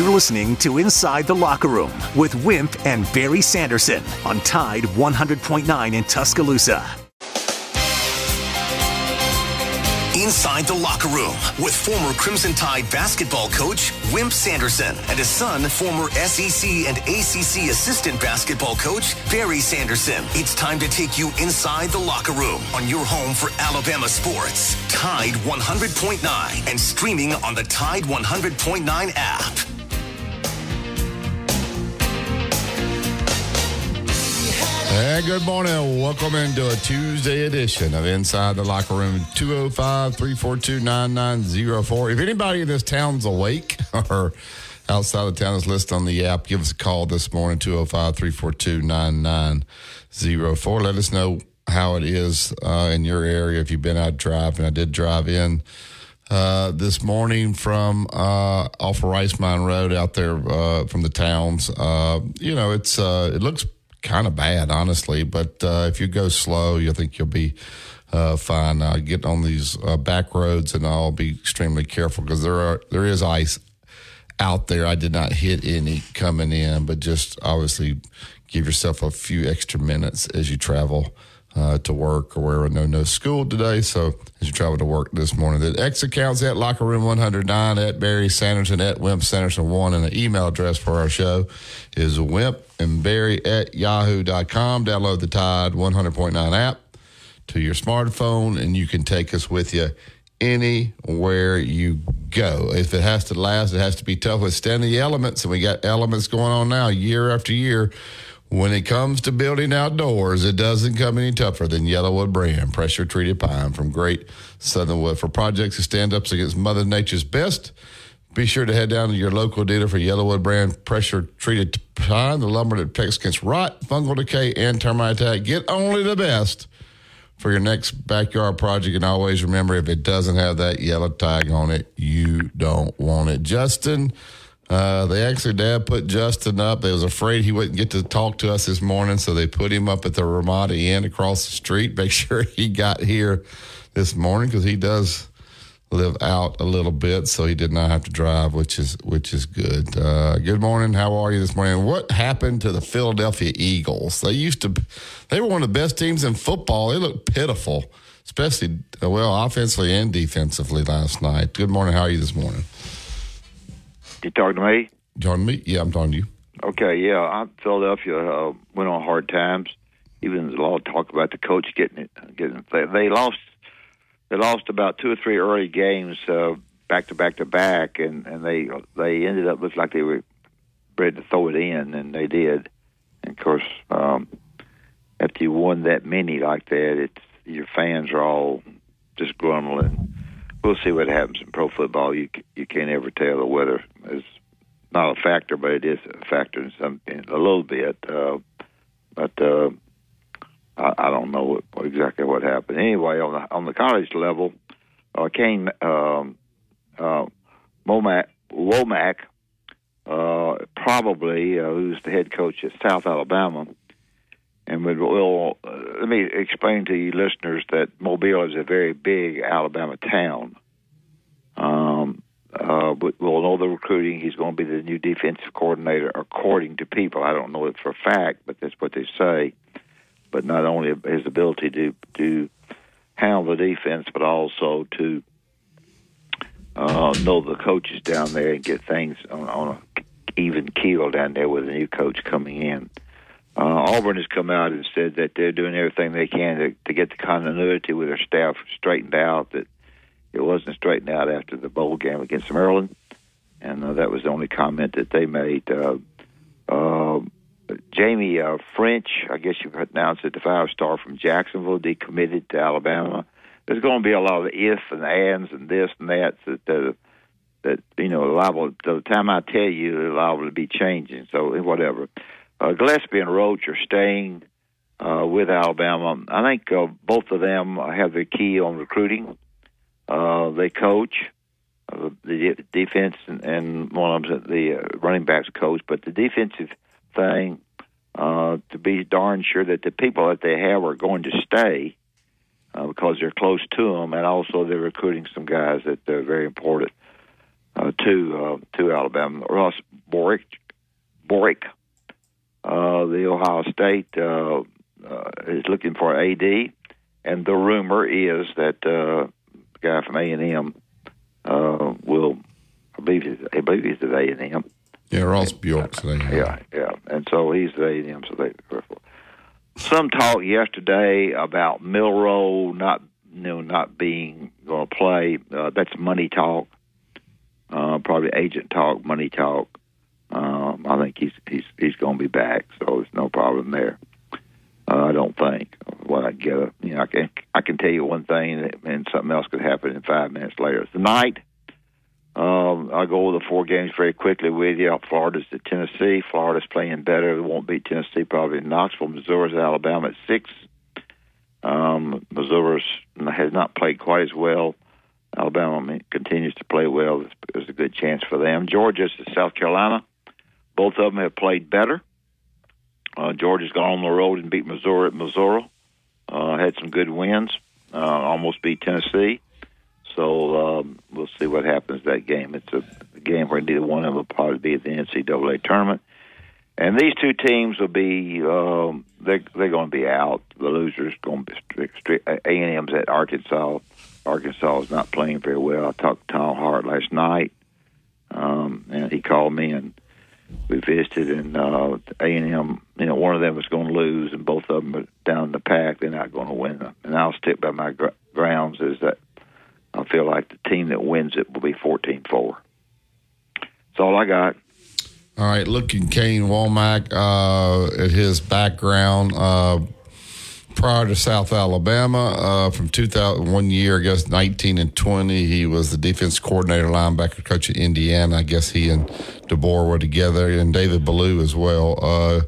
You're listening to Inside the Locker Room with Wimp and Barry Sanderson on Tide 100.9 in Tuscaloosa. Inside the Locker Room with former Crimson Tide basketball coach Wimp Sanderson and his son, former SEC and ACC assistant basketball coach Barry Sanderson. It's time to take you inside the locker room on your home for Alabama sports. Tide 100.9 and streaming on the Tide 100.9 app. And good morning. Welcome into a Tuesday edition of Inside the Locker Room, 205-342-9904. If anybody in this town's awake or outside of town is listed on the app, give us a call this morning, 205-342-9904. Let us know how it is in your area if you've been out driving. I did drive in this morning from off of Rice Mine Road out there from the towns. It looks kind of bad, honestly, but if you go slow, you'll think you'll be fine. Getting on these back roads and all, be extremely careful because there is ice out there. I did not hit any coming in, but just obviously give yourself a few extra minutes as you travel to work or wherever. No school today, so as you travel to work this morning. The X account's at Locker Room 109, at Barry Sanderson, at Wimp Sanderson 1, and the email address for our show is wimpandbarry@yahoo.com. Download the Tide 100.9 app to your smartphone, and you can take us with you anywhere you go. If it has to last, it has to be tough. Withstand the elements, and we got elements going on now year after year. When it comes to building outdoors, it doesn't come any tougher than Yellowwood brand pressure-treated pine from Great Southern Wood. For projects that stand up against Mother Nature's best, be sure to head down to your local dealer for Yellowwood brand pressure-treated pine, the lumber that protects against rot, fungal decay, and termite attack. Get only the best for your next backyard project. And always remember, if it doesn't have that yellow tag on it, you don't want it. Justin, they actually, Dad put Justin up. They was afraid he wouldn't get to talk to us this morning, so they put him up at the Ramada Inn across the street. Make sure he got here this morning because he does live out a little bit, so he did not have to drive, which is good. Good morning. How are you this morning? What happened to the Philadelphia Eagles? They were one of the best teams in football. They looked pitiful, especially, offensively and defensively last night. Good morning. How are you this morning? You talking to me? Talking to me? Yeah, I'm talking to you. Okay, yeah. Philadelphia went on hard times. Even there's a lot of talk about the coach getting it. They lost about two or three early games back to back to back, and they ended up looking like they were ready to throw it in, and they did. And of course, after you won that many like that, your fans are all disgruntled. And we'll see what happens in pro football. You can't ever tell. The weather is not a factor, but it is a factor a little bit. But I don't know exactly what happened. Anyway, on the college level, Kane Wommack, probably who's the head coach at South Alabama. And let me explain to you listeners that Mobile is a very big Alabama town. We'll know the recruiting. He's going to be the new defensive coordinator, according to people. I don't know it for a fact, but that's what they say. But not only his ability to handle the defense, but also to know the coaches down there and get things on an even keel down there with a new coach coming in. Auburn has come out and said that they're doing everything they can to get the continuity with their staff straightened out, that it wasn't straightened out after the bowl game against Maryland. And that was the only comment that they made. Jamie French, I guess you pronounced it, the five-star from Jacksonville, decommitted to Alabama. There's going to be a lot of ifs and ands and this and that liable, the time I tell you, it's liable to be changing, so whatever. Gillespie and Roach are staying with Alabama. I think both of them have their key on recruiting. They coach the defense, and one of them's the running backs coach. But the defensive thing, to be darn sure that the people that they have are going to stay because they're close to them, and also they're recruiting some guys that are very important. to Alabama. Ross Bjork, the Ohio State, is looking for AD, and the rumor is that the guy from A&M will. I believe he's at A&M. Yeah, Ross Bjork's at A&M. Yeah, and so he's at A&M. So they. Some talk yesterday about Milroe not being going to play. That's money talk, probably agent talk, money talk. I think he's going to be back, so there's no problem there. I don't think. What I get, I can tell you one thing, and something else could happen in 5 minutes later. Tonight, I'll go over the four games very quickly with you. Florida's at Tennessee. Florida's playing better. It won't beat Tennessee, probably Knoxville. Missouri's at Alabama at 6. Missouri has not played quite as well. Alabama continues to play well. There's a good chance for them. Georgia's at South Carolina. Both of them have played better. Georgia's gone on the road and beat Missouri at Missouri. Had some good wins. Almost beat Tennessee. So we'll see what happens that game. It's a game where neither one of them will probably be at the NCAA tournament. And these two teams will be they're going to be out. The losers going to be strict. A&M's at Arkansas. Arkansas is not playing very well. I talked to Tom Hart last night, and he called me and we visited. And A&M, one of them is going to lose, and both of them are down in the pack. They're not going to win them. And I'll stick by my grounds is that. I feel like the team that wins it will be 14-4. That's all I got. All right, looking Kane Wommack at his background prior to South Alabama from 2001 year, I guess 19 and 20, he was the defense coordinator, linebacker coach at Indiana. I guess he and DeBoer were together, and David Ballou as well.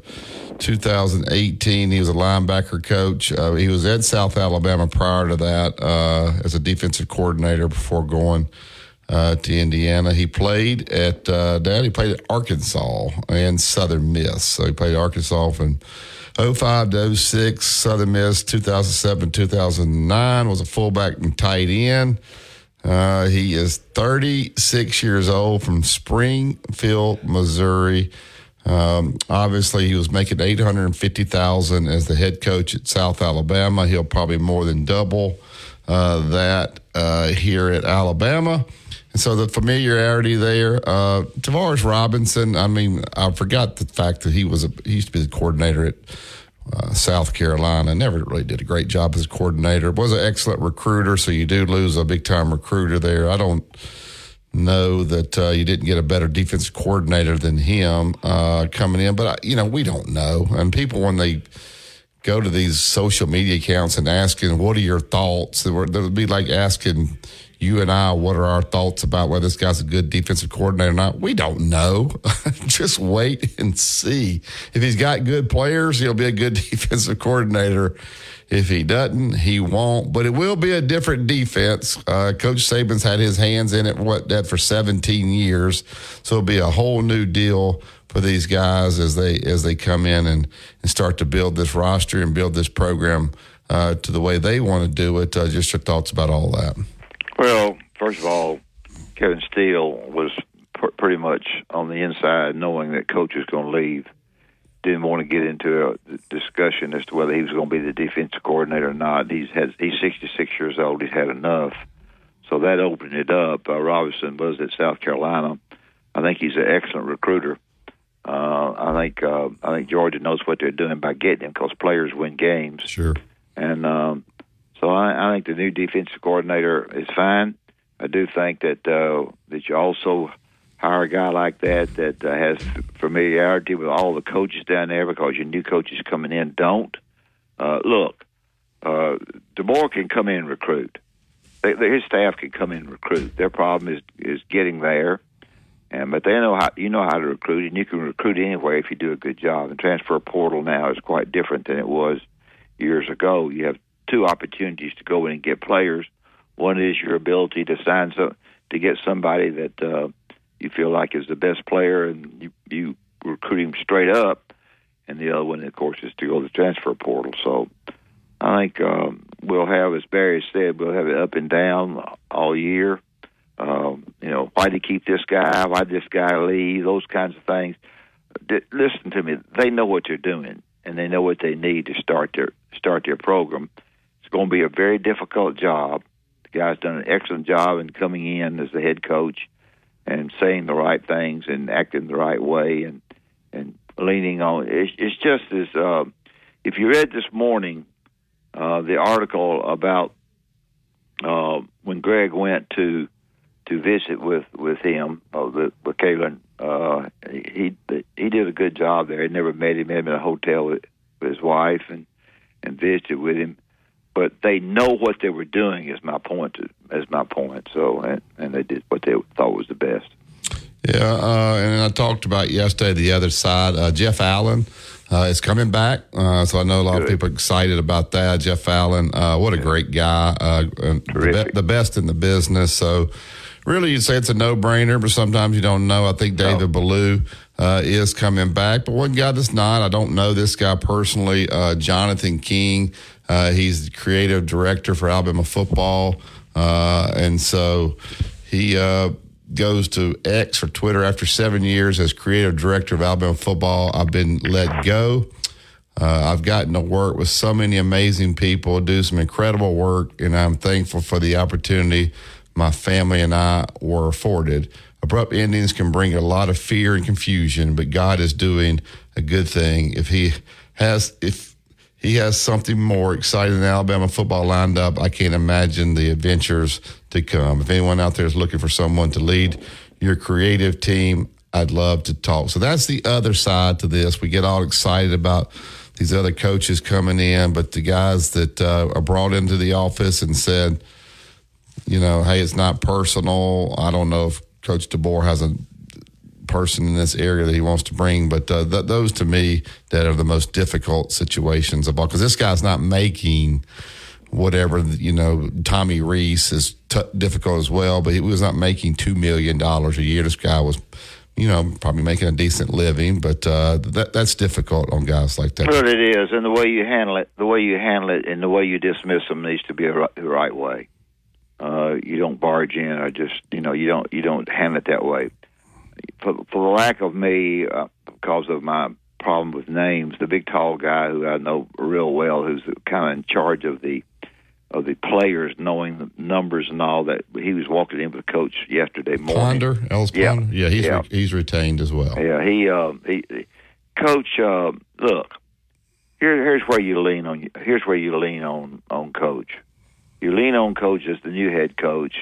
2018, he was a linebacker coach. He was at South Alabama prior to that as a defensive coordinator before going to Indiana. He played at Arkansas and Southern Miss. So he played Arkansas from 2005 to 2006, Southern Miss 2007, 2009, was a fullback and tight end. He is 36 years old from Springfield, Missouri. Obviously he was making $850,000 as the head coach at South Alabama. He'll probably more than double that here at Alabama. And so the familiarity there. Travaris Robinson, I forgot the fact that he used to be the coordinator at South Carolina. Never really did a great job as a coordinator. Was an excellent recruiter, so you do lose a big-time recruiter there. I don't know that you didn't get a better defense coordinator than him coming in. But, we don't know. And people, when they go to these social media accounts and asking, what are your thoughts? It would be like asking you and I, what are our thoughts about whether this guy's a good defensive coordinator or not? We don't know. Just wait and see. If he's got good players, he'll be a good defensive coordinator. If he doesn't, he won't. But it will be a different defense. Coach Saban's had his hands in it for 17 years, so it'll be a whole new deal for these guys as they come in and start to build this roster and build this program to the way they want to do it. Just your thoughts about all that. Well, first of all, Kevin Steele was pretty much on the inside, knowing that coach is going to leave. Didn't want to get into a discussion as to whether he was going to be the defensive coordinator or not. He's 66 years old. He's had enough. So that opened it up. Robinson was at South Carolina. I think he's an excellent recruiter. I think Georgia knows what they're doing by getting him because players win games. Sure. And so I think the new defensive coordinator is fine. I do think that you also hire a guy like that has familiarity with all the coaches down there because your new coaches coming in don't. Look, DeBoer can come in and recruit. His staff can come in and recruit. Their problem is getting there, but they know how to recruit, and you can recruit anywhere if you do a good job. And transfer portal now is quite different than it was years ago. You have two opportunities to go in and get players. One is your ability to get somebody that you feel like is the best player, and you recruit him straight up. And the other one, of course, is to go to the transfer portal. So I think we'll have, as Barry said, we'll have it up and down all year. why did they keep this guy? Why did this guy leave? Those kinds of things. Listen to me. They know what they're doing, and they know what they need to start their program. It's going to be a very difficult job. The guy's done an excellent job in coming in as the head coach and saying the right things and acting the right way and leaning on. It's just this. If you read this morning the article about when Greg went to visit with him, with Kalen, he did a good job there. He never met him. He had been in a hotel with his wife and visited with him. But they know what they were doing is my point. So and they did what they thought was the best. Yeah, and I talked about yesterday the other side. Jeff Allen is coming back, so I know a lot of people are excited about that. Jeff Allen, what a great guy, the best in the business. So really you'd say it's a no-brainer, but sometimes you don't know. I think David Ballou is coming back, but one guy that's not, I don't know this guy personally, Jonathan King. He's the creative director for Alabama football, and so he goes to X or Twitter after 7 years as creative director of Alabama football. I've been let go. I've gotten to work with so many amazing people, do some incredible work, and I'm thankful for the opportunity my family and I were afforded. Abrupt endings can bring a lot of fear and confusion, but God is doing a good thing. If he has something more exciting than Alabama football lined up, I can't imagine the adventures to come. If anyone out there is looking for someone to lead your creative team, I'd love to talk. So that's the other side to this. We get all excited about these other coaches coming in, but the guys that are brought into the office and said, you know, hey, it's not personal. I don't know if Coach DeBoer has a person in this area that he wants to bring, but those to me that are the most difficult situations of all, because this guy's not making whatever, you know, Tommy Reese is difficult as well, but he was not making $2 million a year. This guy was, you know, probably making a decent living, but that's difficult on guys like that. Well, it is, and the way you handle it and the way you dismiss them needs to be the right way. You don't barge in or just, you know, you don't handle it that way. For the lack of me, because of my problem with names, the big tall guy who I know real well, who's kind of in charge of the players, knowing the numbers and all that, he was walking in with the coach yesterday morning. Ponder, Ellis Ponder, yeah, he's retained as well. Yeah, coach. Look, here's where you lean on. Here's where you lean on coach. You lean on coach as the new head coach,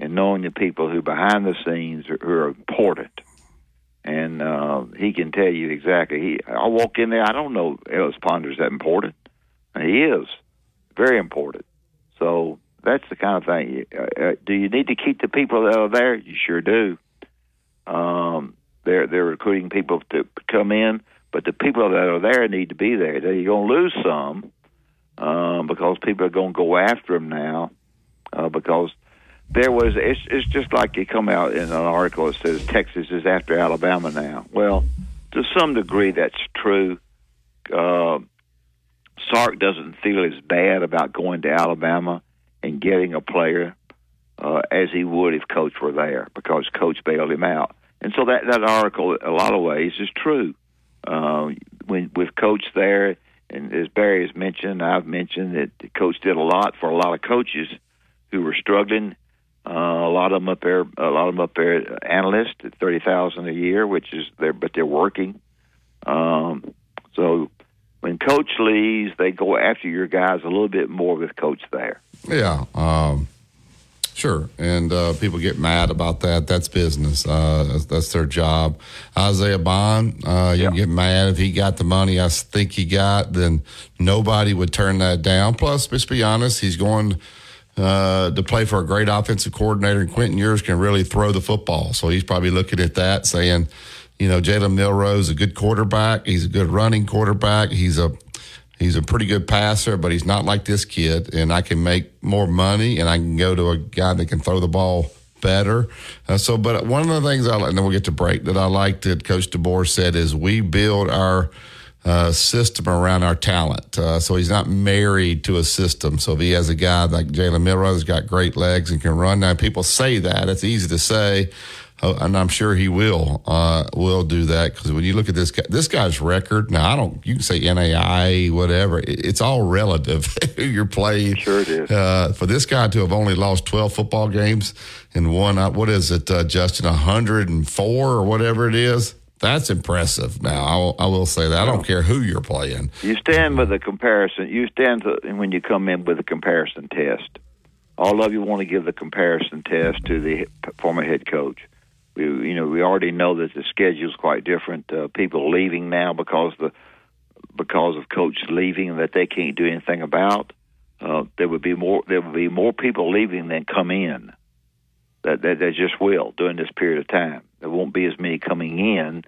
and knowing the people who behind the scenes who are important. And he can tell you exactly. I walk in there, I don't know Ellis Ponder's that important. And he is very important. So that's the kind of thing. Do you need to keep the people that are there? You sure do. They're recruiting people to come in, but the people that are there need to be there. You're going to lose some because people are going to go after them now because there was, it's just like you come out in an article that says Texas is after Alabama now. Well, to some degree that's true. Sark doesn't feel as bad about going to Alabama and getting a player as he would if Coach were there, because Coach bailed him out. And so that article, in a lot of ways, is true. With Coach there, and as Barry has mentioned, I've mentioned that Coach did a lot for a lot of coaches who were struggling. A lot of them up there, analysts at $30,000 a year, which is but they're working. So when Coach leaves, they go after your guys a little bit more with Coach there. Yeah, sure. And people get mad about that. That's business. That's their job. Isaiah Bond, you get mad if he got the money I think he got, then nobody would turn that down. Plus, let's be honest, he's going to play for a great offensive coordinator, and Quentin Ewers can really throw the football. So he's probably looking at that saying, you know, Jalen Milroe's a good quarterback. He's a good running quarterback. He's a pretty good passer, but he's not like this kid. And I can make more money, and I can go to a guy that can throw the ball better. But one of the things I like, and then we'll get to break, that I like that Coach DeBoer said is we build our system around our talent. So he's not married to a system. So if he has a guy like Jalen Milroe who's got great legs and can run, now people say that. It's easy to say, and I'm sure he will do that, because when you look at this guy's record, now you can say NAIA, whatever. It's all relative who you're playing. Sure it is. For this guy to have only lost 12 football games and won, what is it, Justin, 104 or whatever it is? That's impressive. Now, I will say that. I don't care who you're playing. You stand with a comparison. You stand when you come in with a comparison test. All of you want to give the comparison test to the former head coach. We already know that the schedule is quite different. People leaving now because of coach leaving that they can't do anything about. There would be more people leaving than come in. They just will during this period of time. There won't be as many coming in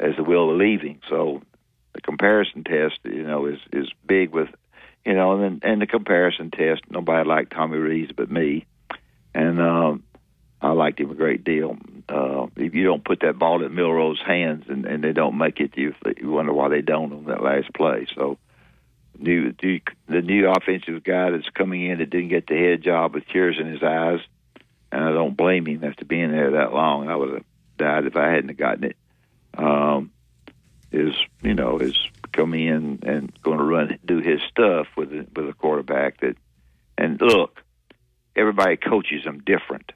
as there will leaving. So the comparison test, is big with, and the comparison test. Nobody liked Tommy Reeves but me, and I liked him a great deal. If you don't put that ball in Milroe's hands and they don't make it, you wonder why they don't on that last play. So the new offensive guy that's coming in that didn't get the head job with tears in his eyes, and I don't blame him after being there that long. I would have died if I hadn't gotten it. Is coming in and going to do his stuff with a quarterback that, and look, everybody coaches him different,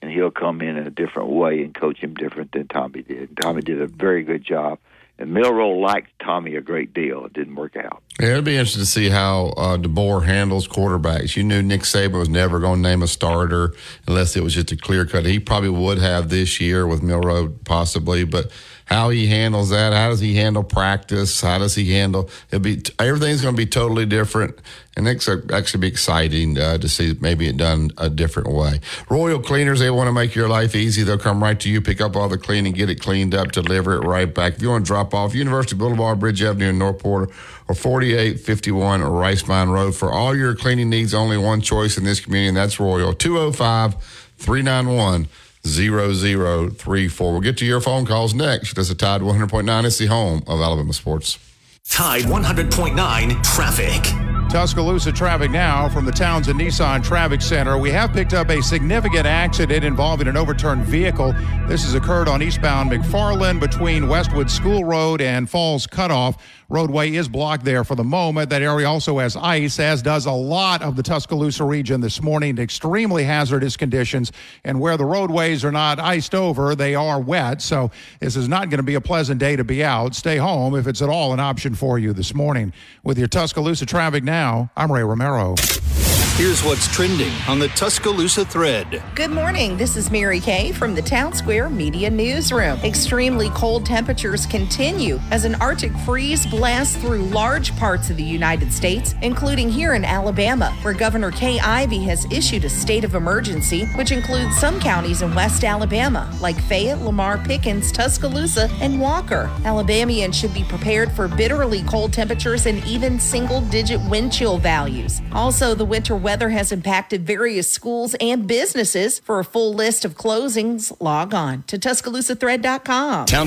and he'll come in a different way and coach him different than Tommy did. And Tommy did a very good job. And Milroe liked Tommy a great deal. It didn't work out. Yeah, it'd be interesting to see how DeBoer handles quarterbacks. You knew Nick Saban was never going to name a starter unless it was just a clear cut. He probably would have this year with Milroe possibly, but how he handles that, how does he handle practice, how does he handle – everything's going to be totally different, and it's actually be exciting to see maybe it done a different way. Royal Cleaners, they want to make your life easy. They'll come right to you, pick up all the clean and get it cleaned up, deliver it right back. If you want to drop off, University Boulevard, Bridge Avenue in Northport, or 4851 Rice Mine Road. For all your cleaning needs, only one choice in this community, and that's Royal. 205-391-0034. We'll get to your phone calls next. This is Tide 100.9. It's the home of Alabama sports. Tide 100.9 traffic. Tuscaloosa traffic now from the Townsend Nissan Traffic Center. We have picked up a significant accident involving an overturned vehicle. This has occurred on eastbound McFarland between Westwood School Road and Falls Cutoff. Roadway is blocked there for the moment. That area also has ice, as does a lot of the Tuscaloosa region this morning. Extremely hazardous conditions. And where the roadways are not iced over, they are wet. So this is not going to be a pleasant day to be out. Stay home if it's at all an option for you this morning. With your Tuscaloosa traffic now, I'm Ray Romero. Here's what's trending on the Tuscaloosa Thread. Good morning. This is Mary Kay from the Town Square Media Newsroom. Extremely cold temperatures continue as an Arctic freeze blasts through large parts of the United States, including here in Alabama, where Governor Kay Ivey has issued a state of emergency, which includes some counties in West Alabama, like Fayette, Lamar, Pickens, Tuscaloosa, and Walker. Alabamians should be prepared for bitterly cold temperatures and even single-digit wind chill values. Also, the winter weather has impacted various schools and businesses. For a full list of closings, log on to TuscaloosaThread.com.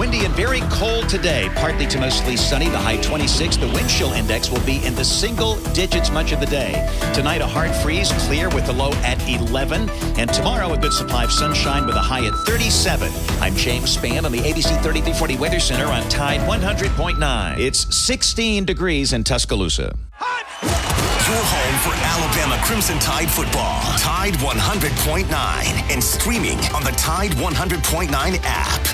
Windy and very cold today, partly to mostly sunny, the high 26. The wind chill index will be in the single digits much of the day. Tonight, a hard freeze, clear with the low at 11. And tomorrow, a good supply of sunshine with a high at 37. I'm James Spann on the ABC 3340 Weather Center on Tide 100.9. It's 16 degrees in Tuscaloosa. Your home for Alabama Crimson Tide football. Tide 100.9 and streaming on the Tide 100.9 app.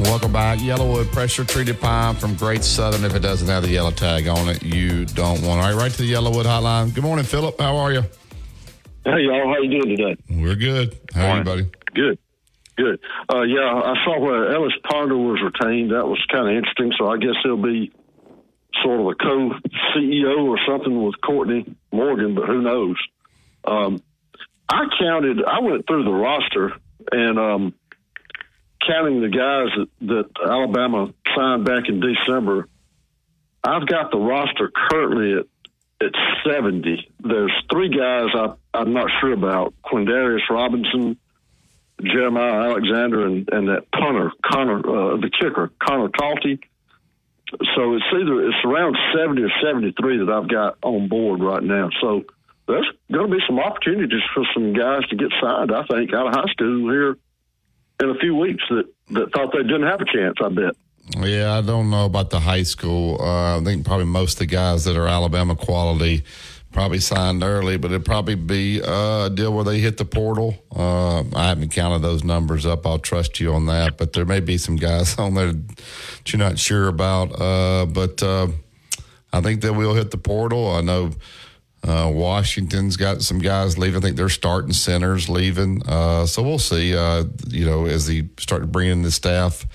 Welcome back. Yellowwood pressure-treated pine from Great Southern. If it doesn't have the yellow tag on it, you don't want it. All right, right to the Yellowwood hotline. Good morning, Philip. How are you? Hey, y'all. How you doing today? We're good. How are you, buddy? Good. Good. Yeah, I saw where Ellis Ponder was retained. That was kind of interesting, so I guess he'll be sort of a co-CEO or something with Courtney Morgan, but who knows? I went through the roster, and counting the guys that Alabama signed back in December, I've got the roster currently at 70. There's three guys I'm not sure about, Travaris Robinson, Jeremiah Alexander, and that punter, the kicker, Connor Talty. So it's around 70 or 73 that I've got on board right now. So there's going to be some opportunities for some guys to get signed, I think, out of high school here in a few weeks that thought they didn't have a chance, I bet. Yeah, I don't know about the high school. I think probably most of the guys that are Alabama quality probably signed early, but it'd probably be a deal where they hit the portal. I haven't counted those numbers up. I'll trust you on that. But there may be some guys on there that you're not sure about. But I think that we'll hit the portal. I know Washington's got some guys leaving. I think they're starting centers leaving. So we'll see, as they start bringing the staff,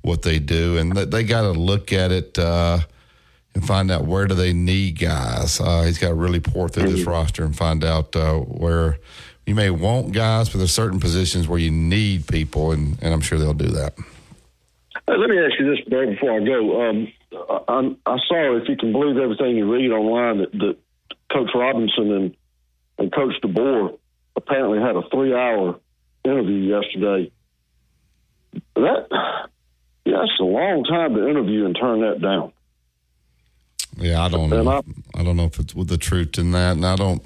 what they do. And they got to look at it and find out where do they need guys. He's got to really pour through this roster and find out where you may want guys, but there's certain positions where you need people, and I'm sure they'll do that. Let me ask you this, Barry, before I go. I saw, if you can believe everything you read online, that Coach Robinson and Coach DeBoer apparently had a 3-hour interview yesterday. That's a long time to interview and turn that down. Yeah, I don't know. I don't know if it's with the truth in that. And I don't,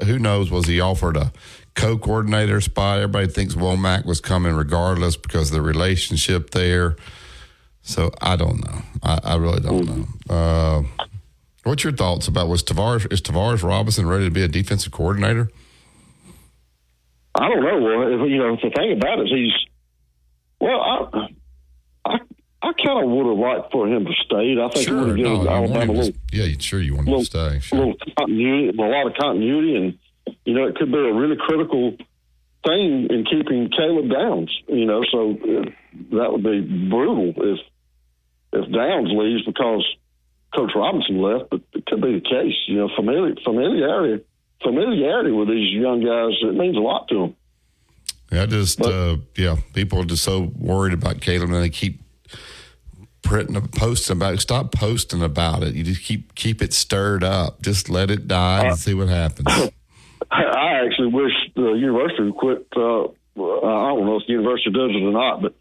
who knows? Was he offered a co-coordinator spot? Everybody thinks Wommack was coming regardless because of the relationship there. So I don't know. I really don't know. What's your thoughts about is Travaris Robinson ready to be a defensive coordinator? I don't know. Well, the thing about it is I kind of would have liked for him to stay. I think he would give Alabama you want him to stay. Sure. A lot of continuity, and it could be a really critical thing in keeping Caleb Downs. So that would be brutal if Downs leaves because Coach Robinson left, but it could be the case. Familiarity with these young guys, it means a lot to them. People are just so worried about Caleb, and they keep posting about it. Stop posting about it. You just keep it stirred up. Just let it die and see what happens. I actually wish the university would quit. I don't know if the university does it or not, but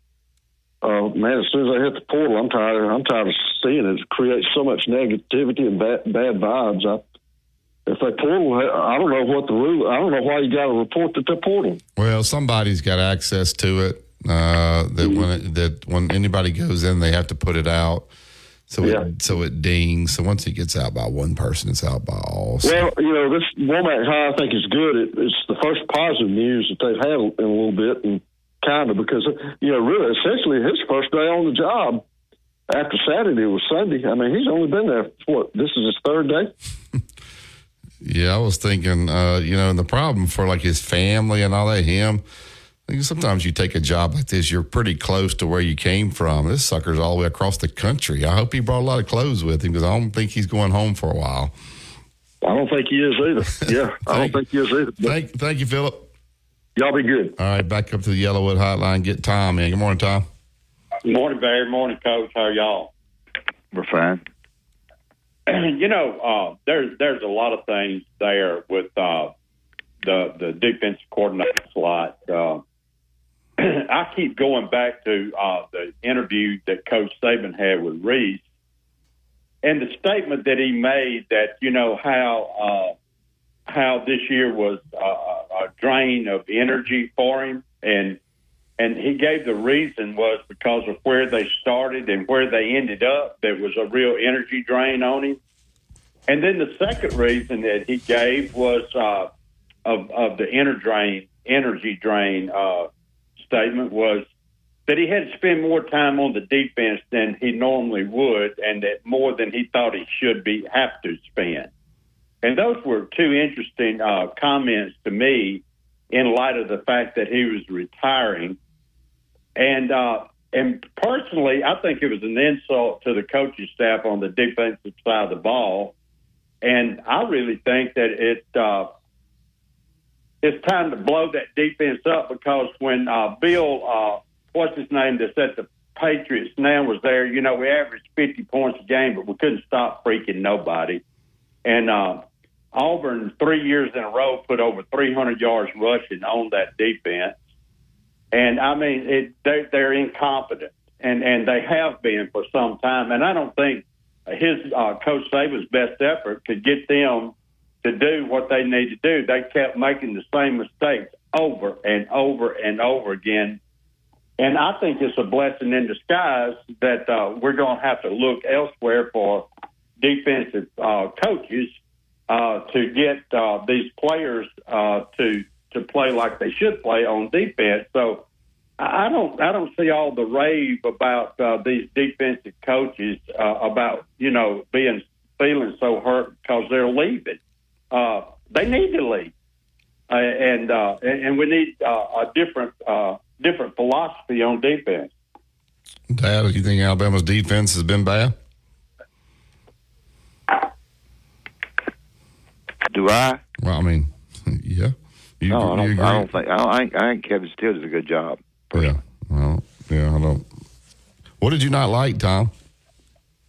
man, as soon as I hit the portal, I'm tired of seeing it. It creates so much negativity and bad vibes. If they portal, I don't know what the rule. I don't know why you got to report that they're portal. Well, somebody's got access to it. When anybody goes in, they have to put it out. So it dings. So once it gets out by one person, it's out by all. So. Well, this Wommack High, I think, is good. It's the first positive news that they've had in a little bit, and kind of because really, essentially, his first day on the job after Saturday was Sunday. I mean, he's only been there this is his third day. Yeah, I was thinking, and the problem for like his family and all that, him. I think sometimes you take a job like this, you're pretty close to where you came from. This sucker's all the way across the country. I hope he brought a lot of clothes with him because I don't think he's going home for a while. I don't think he is either. Yeah, I don't think he is either. Thank you, Philip. Y'all be good. All right, back up to the Yellowwood hotline. Get Tom in. Good morning, Tom. Good morning, Barry. Morning, Coach. How are y'all? We're fine. There's a lot of things there with the defensive coordinator slot. I keep going back to the interview that Coach Saban had with Reese and the statement that he made that, how this year was a drain of energy for him. And he gave the reason was because of where they started and where they ended up. There was a real energy drain on him. And then the second reason that he gave was of the energy drain, statement was that he had to spend more time on the defense than he normally would, and that more than he thought he should have to spend. And those were two interesting comments to me in light of the fact that he was retiring. And personally, I think it was an insult to the coaching staff on the defensive side of the ball. And I really think that it's time to blow that defense up, because when Bill, what's his name, that's at the Patriots now was there, you know, we averaged 50 points a game, but we couldn't stop freaking nobody. And Auburn 3 years in a row put over 300 yards rushing on that defense. And, I mean, they're incompetent, and they have been for some time. And I don't think his Coach Saban's best effort could get them to do what they need to do. They kept making the same mistakes over and over and over again. And I think it's a blessing in disguise that we're going to have to look elsewhere for defensive coaches to get these players to play like they should play on defense. So I don't see all the rave about these defensive coaches about, you know, feeling so hurt because they're leaving. They need to leave, and we need a different philosophy on defense. Dad, do you think Alabama's defense has been bad? Do I? Well, I mean, yeah. I think Kevin Steele does a good job. Personally. Yeah. Well, yeah, I don't. What did you not like, Tom?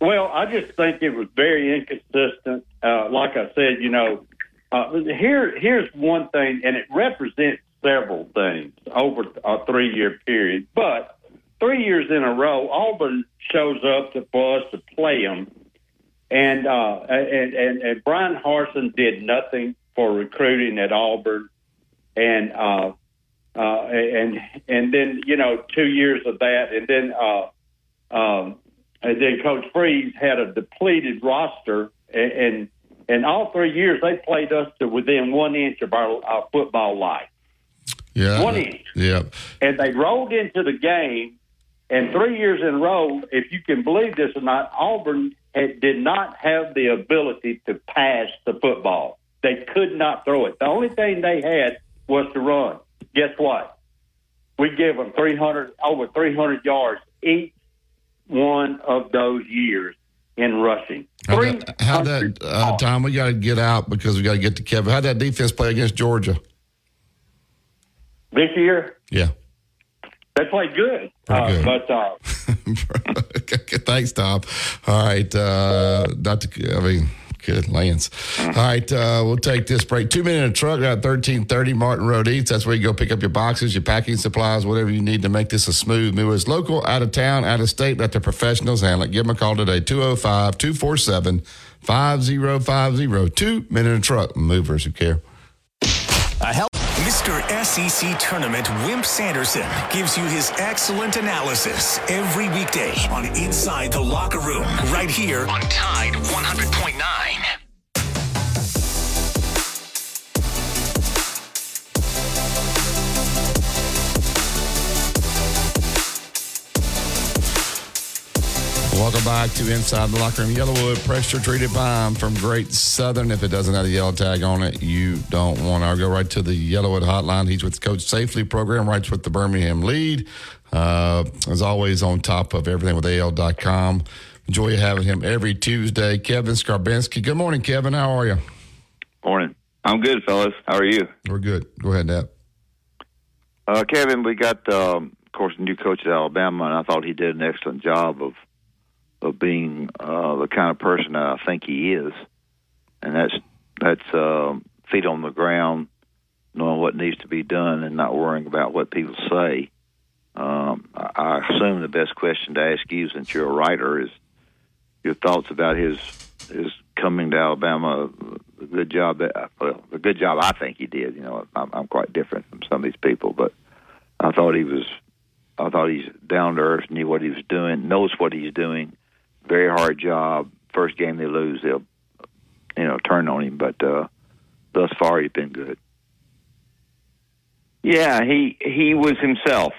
Well, I just think it was very inconsistent. Like I said, you know, here's one thing, and it represents several things over a three-year period. But 3 years in a row, Auburn shows up for us to play them, and Brian Harsin did nothing for recruiting at Auburn. And and then, you know, 2 years of that, and then Coach Freeze had a depleted roster, and all 3 years they played us to within 1 inch of our football life. Yeah, 1 inch. Yeah, and they rolled into the game, and 3 years in a row, if you can believe this or not, Auburn did not have the ability to pass the football. They could not throw it. The only thing they had was to run. Guess what? We gave them over 300 yards each one of those years in rushing. How that Tom, we got to get out because we got to get to Kevin. How'd that defense play against Georgia? This year? Yeah. They played good. Good. But, thanks, Tom. All right. Good lands. All right, we'll take this break. 2 minutes in a truck around 1330 Martin Road Eats. That's where you go pick up your boxes, your packing supplies, whatever you need to make this a smooth move. It's local, out of town, out of state, let the professionals handle it. Give them a call today, 205-247-5050. 2 minute in a truck. Movers who care. Mr. SEC Tournament Wimp Sanderson gives you his excellent analysis every weekday on Inside the Locker Room, right here on Tide 100.9. Welcome back to Inside the Locker Room. Yellowwood pressure-treated pine from Great Southern. If it doesn't have a yellow tag on it, you don't want to. Go right to the Yellowwood hotline. He's with the Coach Safely program, writes with the Birmingham Lede. As always, on top of everything with AL.com. Enjoy having him every Tuesday. Kevin Skarbinski. Good morning, Kevin. How are you? Morning. I'm good, fellas. How are you? We're good. Go ahead, Nat. Kevin, we got, of course, a new coach at Alabama, and I thought he did an excellent job of being the kind of person I think he is, and that's feet on the ground, knowing what needs to be done and not worrying about what people say. I assume the best question to ask you, since you're a writer, is your thoughts about his coming to Alabama. The good job I think he did. You know, I'm quite different from some of these people, but I thought he's down to earth, knew what he was doing, knows what he's doing. Very hard job. First game they lose, they'll, you know, turn on him. But thus far, he's been good. Yeah, he was himself,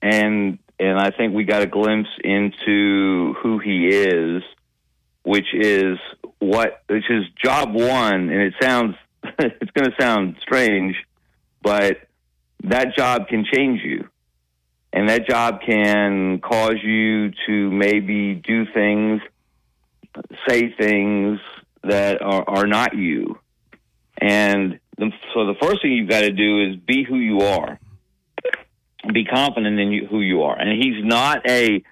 and I think we got a glimpse into who he is which is job one. And it sounds, it's going to sound strange, but that job can change you. And that job can cause you to maybe do things, say things that are not you. And so the first thing you've got to do is be who you are. Be confident in who you are. And he's not a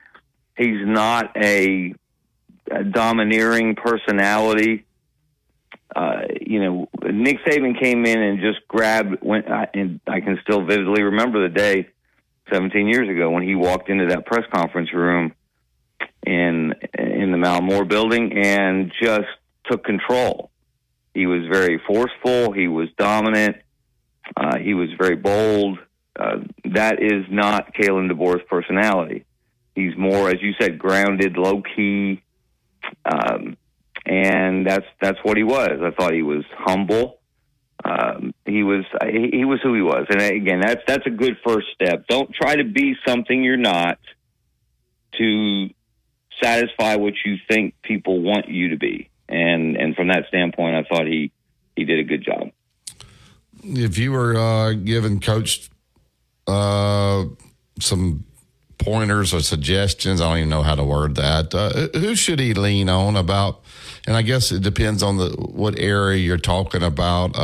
domineering personality. Nick Saban came in and just and I can still vividly remember the day 17 years ago when he walked into that press conference room in the Malmore building and just took control. He was very forceful. He was dominant. He was very bold. That is not Kalen DeBoer's personality. He's more, as you said, grounded, low-key, and that's what he was. I thought he was humble. He was who he was, and again, that's a good first step. Don't try to be something you're not to satisfy what you think people want you to be. And from that standpoint, I thought he did a good job. If you were giving Coach some pointers or suggestions, I don't even know how to word that, who should he lean on about? And I guess it depends on what area you're talking about.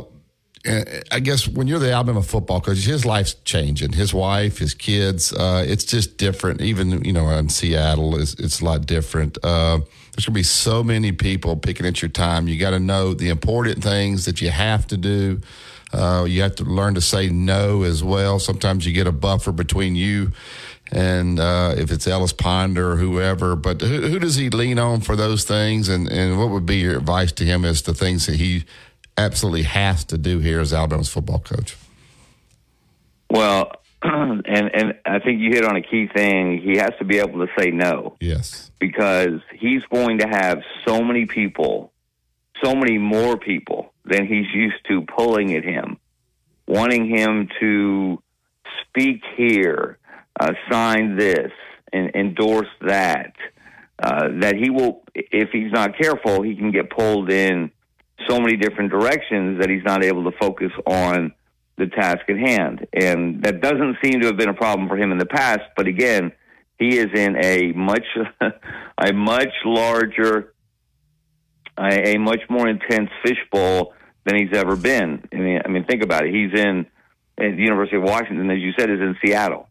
I guess when you're the Alabama football coach, his life's changing. His wife, his kids, it's just different. Even, in Seattle, it's a lot different. There's going to be so many people picking at your time. You got to know the important things that you have to do. You have to learn to say no as well. Sometimes you get a buffer between you and if it's Ellis Ponder or whoever. But who does he lean on for those things? And what would be your advice to him as to things that he absolutely has to do here as Alabama's football coach? Well, and I think you hit on a key thing. He has to be able to say no. Yes. Because he's going to have so many people, so many more people than he's used to pulling at him, wanting him to speak here, sign this, and endorse that, that he will, if he's not careful, he can get pulled in so many different directions that he's not able to focus on the task at hand. And that doesn't seem to have been a problem for him in the past, but again, he is in a much larger, a much more intense fishbowl than he's ever been. I mean, think about it. He's in at the University of Washington, as you said, is in Seattle.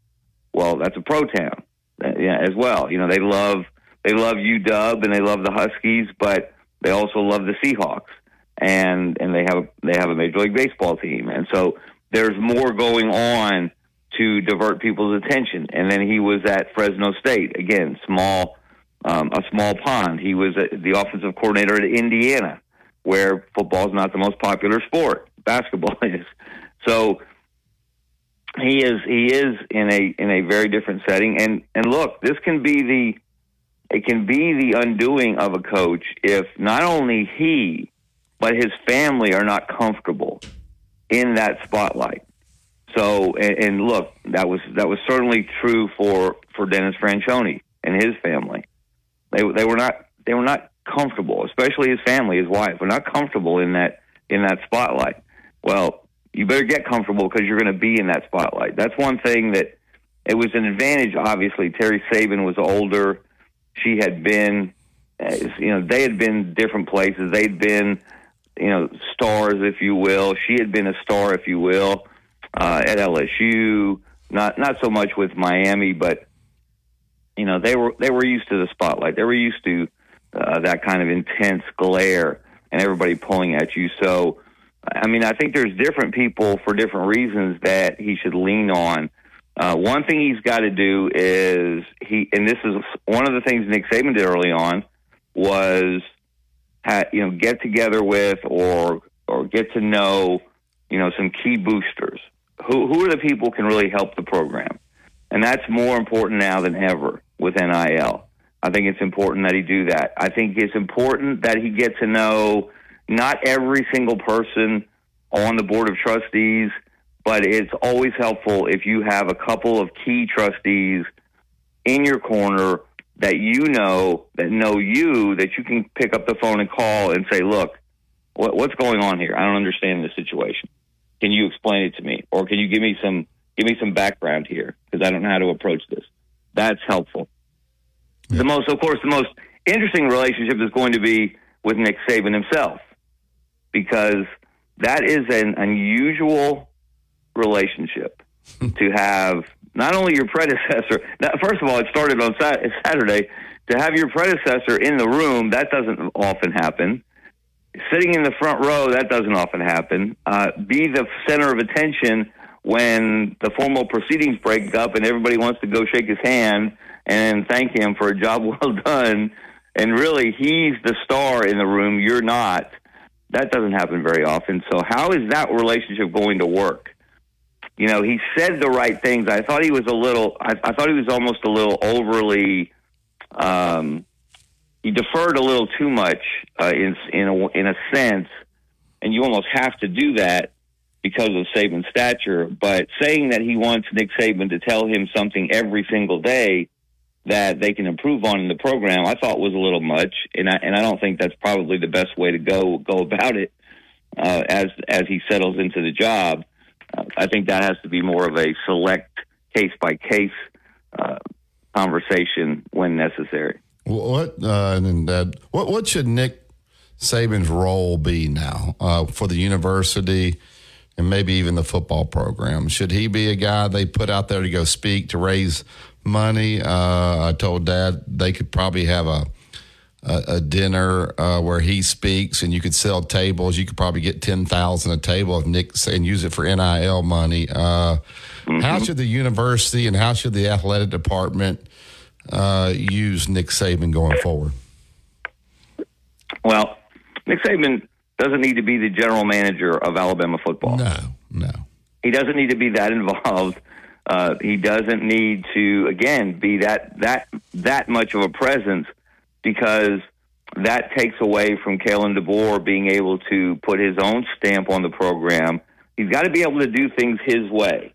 Well, that's a pro town as well. They love UW and they love the Huskies, but they also love the Seahawks. And they have a Major League Baseball team. And so there's more going on to divert people's attention. And then he was at Fresno State. Again, a small pond. He was the offensive coordinator at Indiana, where football is not the most popular sport. Basketball is. So he is in a very different setting. And look, this can be the undoing of a coach if not only he, but his family are not comfortable in that spotlight. So, and look, that was certainly true for Dennis Franchoni and his family. They were not comfortable, especially his family, his wife. Were not comfortable in that spotlight. Well, you better get comfortable because you're going to be in that spotlight. That's one thing that it was an advantage. Obviously, Terry Saban was older. She had been, they had been different places. They'd been, stars, if you will. She had been a star, if you will, at LSU. Not so much with Miami, but they were used to the spotlight. They were used to that kind of intense glare and everybody pulling at you. So, I mean, I think there's different people for different reasons that he should lean on. One thing he's got to do is and this is one of the things Nick Saban did early on, was get together with or get to know some key boosters. Who are the people can really help the program? And that's more important now than ever with NIL. I think it's important that he do that. I think it's important that he get to know not every single person on the board of trustees, but it's always helpful if you have a couple of key trustees in your corner that you know, that know you, that you can pick up the phone and call and say, look, what's going on here? I don't understand the situation. Can you explain it to me? Or can you give me some background here? Because I don't know how to approach this. That's helpful. Yeah. Of course, the most interesting relationship is going to be with Nick Saban himself, because that is an unusual relationship to have. Not only your predecessor. Now, first of all, it started on Saturday. To have your predecessor in the room, that doesn't often happen. Sitting in the front row, that doesn't often happen. Be the center of attention when the formal proceedings break up and everybody wants to go shake his hand and thank him for a job well done. And really, he's the star in the room. You're not. That doesn't happen very often. So how is that relationship going to work? You know, he said the right things. I thought he was almost a little overly. He deferred a little too much in a sense, and you almost have to do that because of Saban's stature. But saying that he wants Nick Saban to tell him something every single day that they can improve on in the program, I thought was a little much, and I don't think that's probably the best way to go about it as he settles into the job. I think that has to be more of a select case-by-case conversation when necessary. What should Nick Saban's role be now for the university and maybe even the football program? Should he be a guy they put out there to go speak, to raise money? I told Dad they could probably have a dinner where he speaks, and you could sell tables. You could probably get 10,000 a table of Nick's and use it for NIL money. How should the university and how should the athletic department use Nick Saban going forward? Well, Nick Saban doesn't need to be the general manager of Alabama football. No. He doesn't need to be that involved. He doesn't need to, again, be that much of a presence, because that takes away from Kalen DeBoer being able to put his own stamp on the program. He's got to be able to do things his way.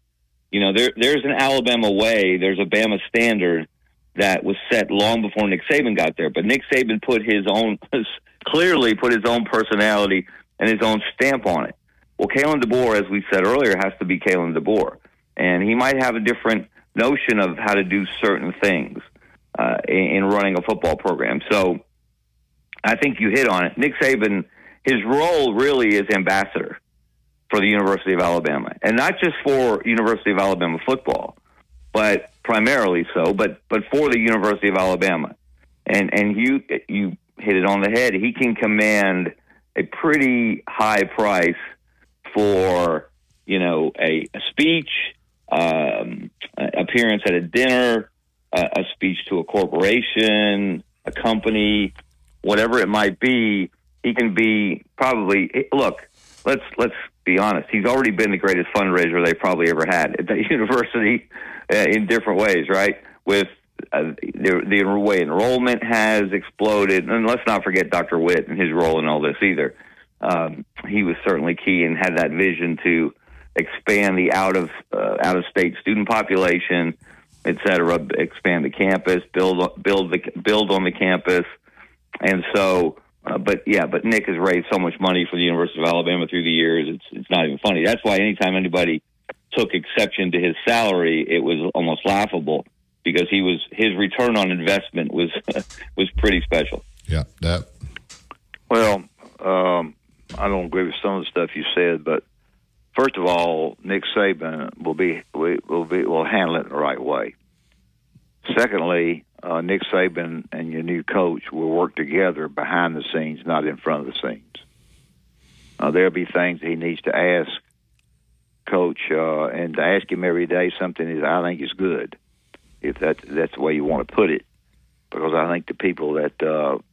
You know, there's an Alabama way, there's a Bama standard that was set long before Nick Saban got there. But Nick Saban clearly put his own personality and his own stamp on it. Well, Kalen DeBoer, as we said earlier, has to be Kalen DeBoer. And he might have a different notion of how to do certain things in running a football program. So I think you hit on it. Nick Saban, his role really is ambassador for the University of Alabama. And not just for University of Alabama football, but primarily so, but for the University of Alabama. And you hit it on the head. He can command a pretty high price for, you know, a speech, appearance at a dinner, a speech to a corporation, a company, whatever it might be. He can be probably, look, let's be honest. He's already been the greatest fundraiser they probably ever had at the university in different ways, right? With the way enrollment has exploded. And let's not forget Dr. Witt and his role in all this either. He was certainly key and had that vision to expand the out of state student population, et cetera, expand the campus, build on the campus. And so, but Nick has raised so much money for the University of Alabama through the years, it's not even funny. That's why anytime anybody took exception to his salary, it was almost laughable, because his return on investment was pretty special. Yeah, that. Well, I don't agree with some of the stuff you said, but first of all, Nick Saban will handle it in the right way. Secondly, Nick Saban and your new coach will work together behind the scenes, not in front of the scenes. There'll be things he needs to ask Coach, and to ask him every day something is, I think, is good, if that's the way you want to put it, because I think the people that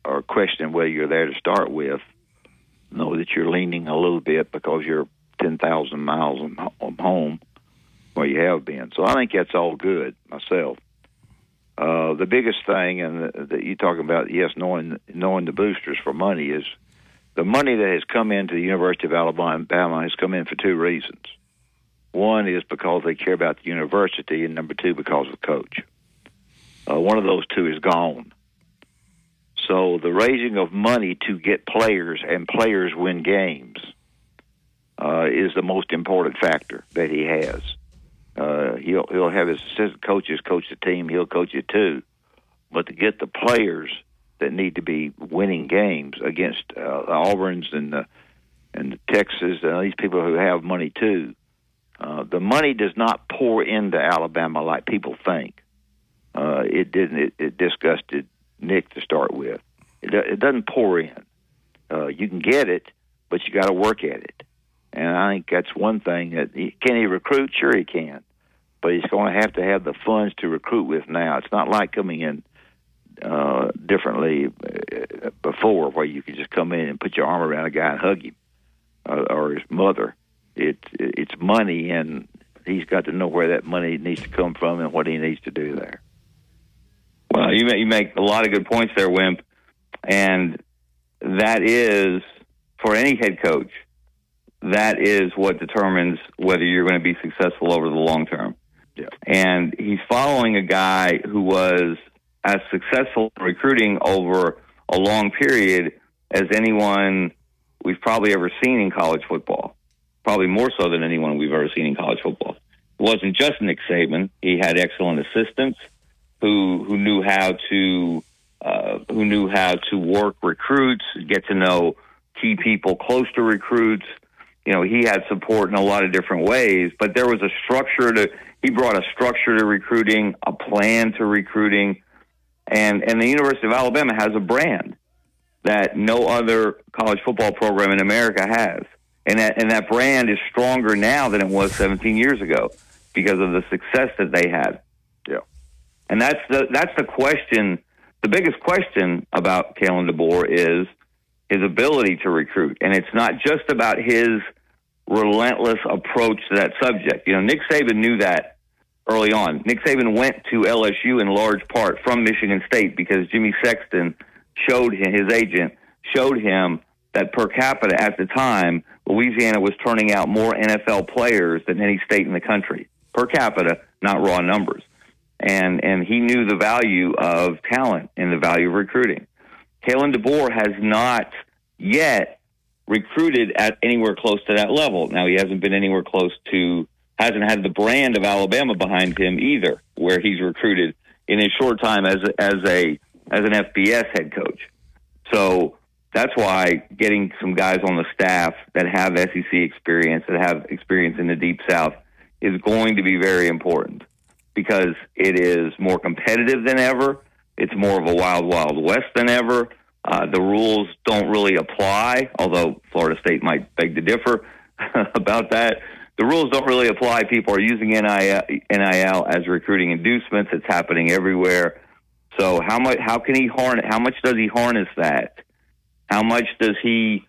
are questioning whether you're there to start with know that you're leaning a little bit because you're 10,000 miles from home, where you have been. So I think that's all good myself. The biggest thing, and that you talk about, yes, knowing the boosters for money, is the money that has come into the University of Alabama has come in for two reasons. One is because they care about the university, and number two, because of coach. one of those two is gone. So the raising of money to get players and players win games is the most important factor that he has. He'll have his assistant coaches coach the team. He'll coach it too. But to get the players that need to be winning games against the Auburns and the Texas, these people who have money too, the money does not pour into Alabama like people think. It didn't. It disgusted Nick to start with. It doesn't pour in. You can get it, but you got to work at it. And I think that's one thing. That can he recruit? Sure he can. But he's going to have the funds to recruit with now. It's not like coming in differently before where you could just come in and put your arm around a guy and hug him or his mother. It's money, and he's got to know where that money needs to come from and what he needs to do there. Well, you make a lot of good points there, Wimp. And that is, for any head coach, that is what determines whether you're going to be successful over the long term. Yeah. And he's following a guy who was as successful in recruiting over a long period as anyone we've probably ever seen in college football, probably more so than anyone we've ever seen in college football. It wasn't just Nick Saban. He had excellent assistants who knew how to work recruits, get to know key people close to recruits. You know, he had support in a lot of different ways, but there was a structure to, he brought a structure to recruiting, a plan to recruiting, and the University of Alabama has a brand that no other college football program in America has. And that brand is stronger now than it was 17 years ago because of the success that they had. Yeah. And that's the question, the biggest question about Kalen DeBoer is his ability to recruit. And it's not just about his relentless approach to that subject. You know, Nick Saban knew that early on. Nick Saban went to LSU in large part from Michigan State because Jimmy Sexton showed him, his agent, showed him that per capita at the time, Louisiana was turning out more NFL players than any state in the country. Per capita, not raw numbers. And he knew the value of talent and the value of recruiting. Kalen DeBoer has not yet recruited at anywhere close to that level. Now, he hasn't been anywhere close to, hasn't had the brand of Alabama behind him either, where he's recruited in his short time as an FBS head coach. So that's why getting some guys on the staff that have SEC experience, that have experience in the Deep South, is going to be very important because it is more competitive than ever. It's more of a wild, wild west than ever. The rules don't really apply, although Florida State might beg to differ about that. The rules don't really apply. People are using NIL as recruiting inducements. It's happening everywhere. So how much does he harness that? How much does he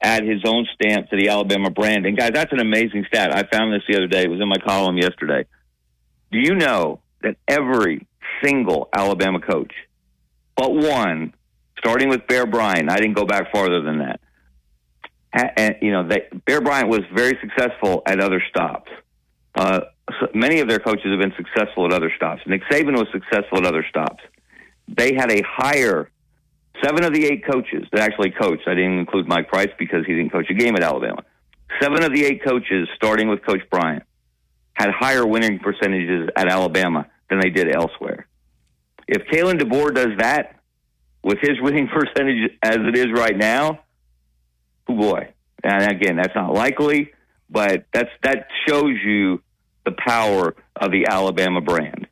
add his own stamp to the Alabama brand? And guys, that's an amazing stat. I found this the other day. It was in my column yesterday. Do you know that every single Alabama coach, but one, starting with Bear Bryant, I didn't go back farther than that. And, you know, Bear Bryant was very successful at other stops. So many of their coaches have been successful at other stops. Nick Saban was successful at other stops. They had a higher, 7 of the 8 coaches that actually coached. I didn't include Mike Price because he didn't coach a game at Alabama. 7 of the 8 coaches, starting with Coach Bryant, had higher winning percentages at Alabama than they did elsewhere. If Kalen DeBoer does that with his winning percentage as it is right now, oh boy. And again, that's not likely, but that shows you the power of the Alabama brand.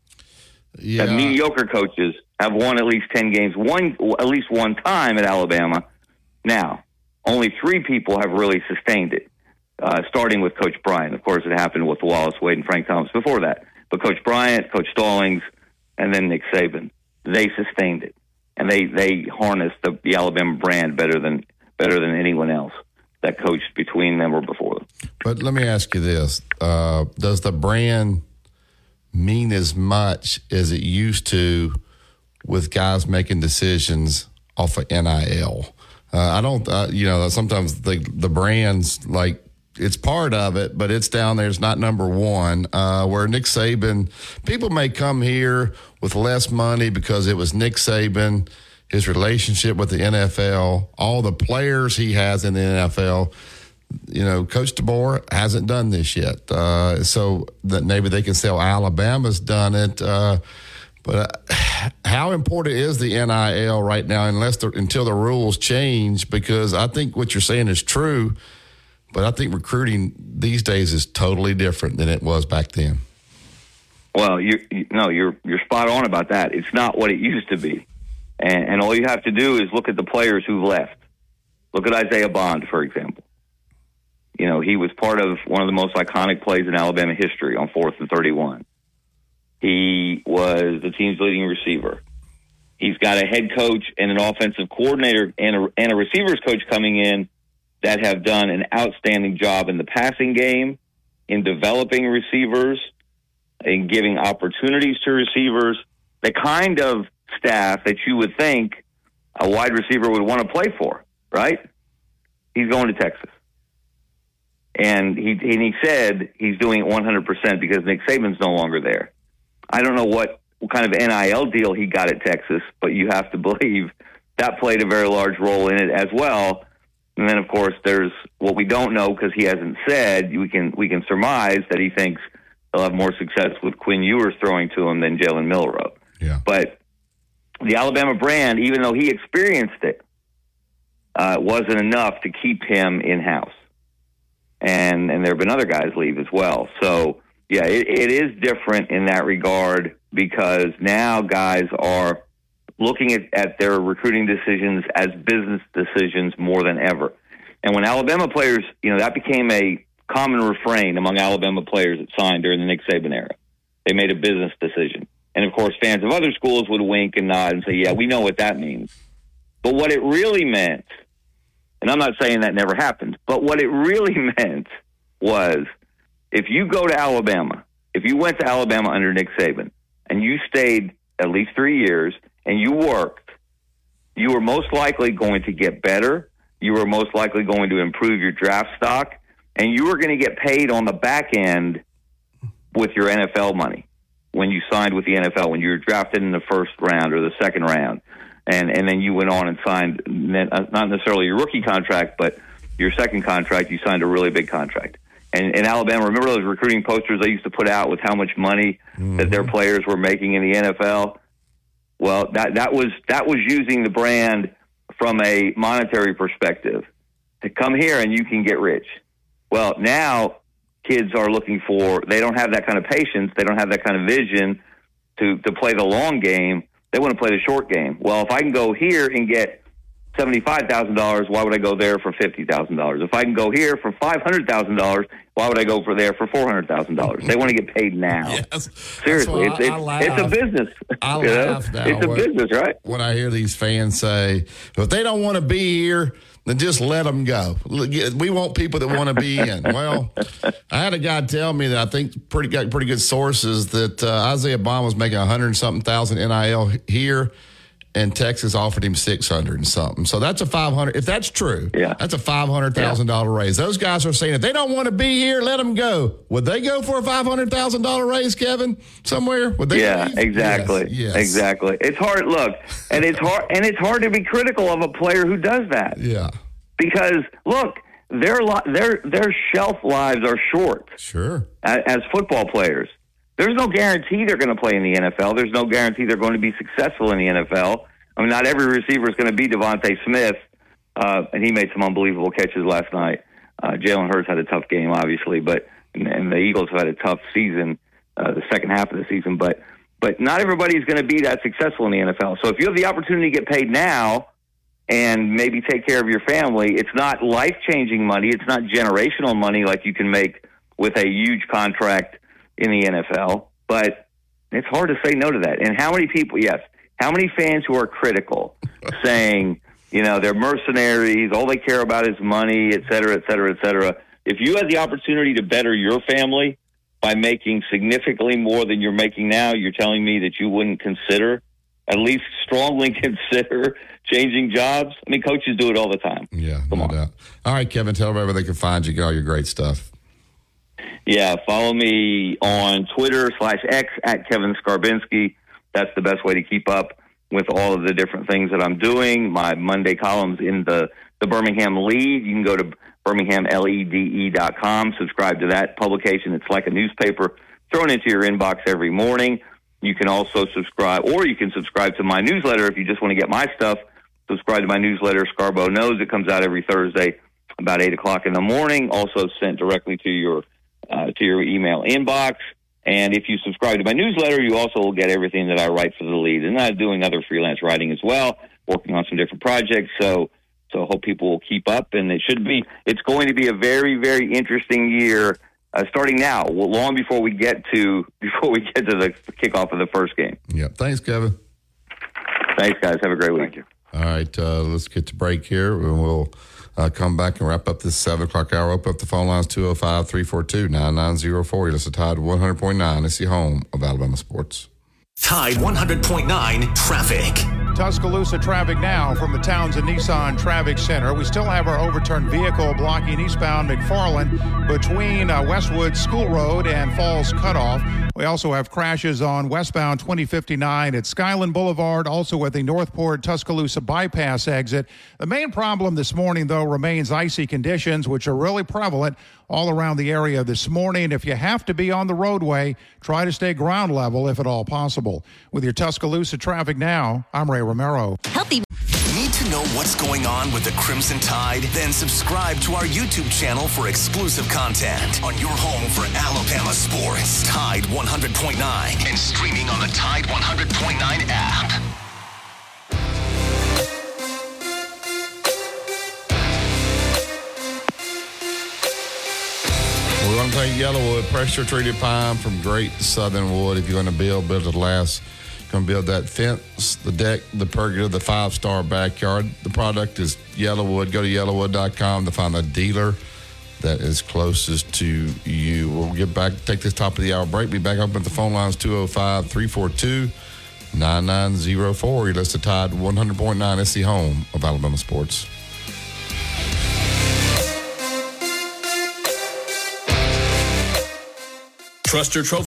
Yeah. That mediocre coaches have won at least 10 games, at least one time at Alabama. Now, only 3 people have really sustained it, starting with Coach Bryant. Of course, it happened with Wallace Wade and Frank Thomas before that. But Coach Bryant, Coach Stallings, and then Nick Saban, they sustained it, and they harnessed the Alabama brand better than anyone else that coached between them or before them. But let me ask you this: does the brand mean as much as it used to with guys making decisions off of NIL? I don't, sometimes the brands like it's part of it, but it's down there. It's not number one. Where Nick Saban, people may come here with less money because it was Nick Saban, his relationship with the NFL, all the players he has in the NFL. You know, Coach DeBoer hasn't done this yet. So that maybe they can sell Alabama's done it. But how important is the NIL right now until the rules change? Because I think what you're saying is true, but I think recruiting these days is totally different than it was back then. Well, you're spot on about that. It's not what it used to be. And all you have to do is look at the players who've left. Look at Isaiah Bond, for example. You know, he was part of one of the most iconic plays in Alabama history on 4th and 31. He was the team's leading receiver. He's got a head coach and an offensive coordinator and a receivers coach coming in that have done an outstanding job in the passing game, in developing receivers, in giving opportunities to receivers. The kind of staff that you would think a wide receiver would want to play for, right? He's going to Texas. And he said he's doing it 100% because Nick Saban's no longer there. I don't know what kind of NIL deal he got at Texas, but you have to believe that played a very large role in it as well. And then, of course, there's what we don't know because he hasn't said. We can surmise that he thinks he'll have more success with Quinn Ewers throwing to him than Jalen Milroe. Yeah. But the Alabama brand, even though he experienced it, wasn't enough to keep him in-house. And there have been other guys leave as well. So, yeah, it is different in that regard because now guys are looking at their recruiting decisions as business decisions more than ever. And when Alabama players, you know, that became a common refrain among Alabama players that signed during the Nick Saban era. They made a business decision. And, of course, fans of other schools would wink and nod and say, yeah, we know what that means. But what it really meant, and I'm not saying that never happened, but what it really meant was if you go to Alabama, if you went to Alabama under Nick Saban and you stayed at least 3 years and you worked, you were most likely going to get better. You were most likely going to improve your draft stock, and you were going to get paid on the back end with your NFL money when you signed with the NFL, when you were drafted in the first round or the second round. And then you went on and signed not necessarily your rookie contract, but your second contract. You signed a really big contract. And in Alabama, remember those recruiting posters they used to put out with how much money that their players were making in the NFL? Well, that was using the brand from a monetary perspective. To come here and you can get rich. Well, now kids are looking for. They don't have that kind of patience. They don't have that kind of vision to play the long game. They want to play the short game. Well, if I can go here and get $75,000, why would I go there for $50,000? If I can go here for $500,000, why would I go for there for $400,000? They want to get paid now. Yes. Seriously, it's a business. I laugh now. It's a business, right? When I hear these fans say, if they don't want to be here, then just let them go. We want people that want to be in. Well, I had a guy tell me that I think pretty good sources that Isaiah Bond was making 100,000 NIL here, and Texas offered him 600 and something. So that's a 500. If that's true, yeah, that's a $500,000 raise. Those guys are saying if they don't want to be here, let them go. Would they go for a $500,000 raise, Kevin? Somewhere? Would they? Yeah, leave? Exactly. Yes. Exactly. It's hard. Look, and it's hard to be critical of a player who does that. Yeah. Because look, their shelf lives are short. Sure. As football players. There's no guarantee they're going to play in the NFL. There's no guarantee they're going to be successful in the NFL. I mean, not every receiver is going to be Devontae Smith, and he made some unbelievable catches last night. Jalen Hurts had a tough game, obviously, but and the Eagles have had a tough season, the second half of the season. But not everybody's going to be that successful in the NFL. So if you have the opportunity to get paid now and maybe take care of your family, it's not life-changing money. It's not generational money like you can make with a huge contract in the NFL, but it's hard to say no to that. And how many people, yes, how many fans who are critical saying, you know, they're mercenaries, all they care about is money, et cetera, et cetera, et cetera. If you had the opportunity to better your family by making significantly more than you're making now, you're telling me that you wouldn't consider at least strongly consider changing jobs? I mean, coaches do it all the time. Yeah, no doubt. All right, Kevin, tell everybody where they can find you. Get all your great stuff. Yeah, follow me on Twitter/X at Kevin Skarbinski. That's the best way to keep up with all of the different things that I'm doing. My Monday columns in the Birmingham Lede. You can go to birminghamlede.com, subscribe to that publication. It's like a newspaper thrown into your inbox every morning. You can also subscribe, or you can subscribe to my newsletter if you just want to get my stuff. Subscribe to my newsletter, Scarbo Knows. It comes out every Thursday about 8 o'clock in the morning, also sent directly to your email inbox. And if you subscribe to my newsletter, you also will get everything that I write for the Lede. And I'm doing other freelance writing as well, working on some different projects. So I hope people will keep up. And it's going to be a very, very interesting year starting now, long before we get to the kickoff of the first game. Yeah. Thanks, Kevin. Thanks, guys. Have a great week. Thank you. All right. Let's get to break here, and we'll come back and wrap up this 7 o'clock hour. Open up the phone lines, 205-342-9904. You listen to Tide 100.9. It's the home of Alabama sports. Tide 100.9 traffic. Tuscaloosa traffic now from the Townsend Nissan Traffic Center. We still have our overturned vehicle blocking eastbound McFarland between Westwood School Road and Falls Cutoff. We also have crashes on westbound 2059 at Skyland Boulevard, also at the Northport Tuscaloosa bypass exit. The main problem this morning, though, remains icy conditions, which are really prevalent all around the area this morning. If you have to be on the roadway, try to stay ground level if at all possible. With your Tuscaloosa traffic now, I'm Ray Romero. Healthy. Need to know what's going on with the Crimson Tide? Then subscribe to our YouTube channel for exclusive content on your home for Alabama sports. Tide 100.9 and streaming on the Tide 100.9 app. We want to thank Yellowwood pressure-treated pine from Great Southern Wood. If you're going to build it to last. Going to build that fence, the deck, the pergola, the five-star backyard. The product is Yellowwood. Go to yellowwood.com to find a dealer that is closest to you. We'll get back, take this top of the hour break. Be back up at the phone lines, 205-342-9904. You listen to Tide 100.9. It's the home of Alabama sports. Trust your trophy.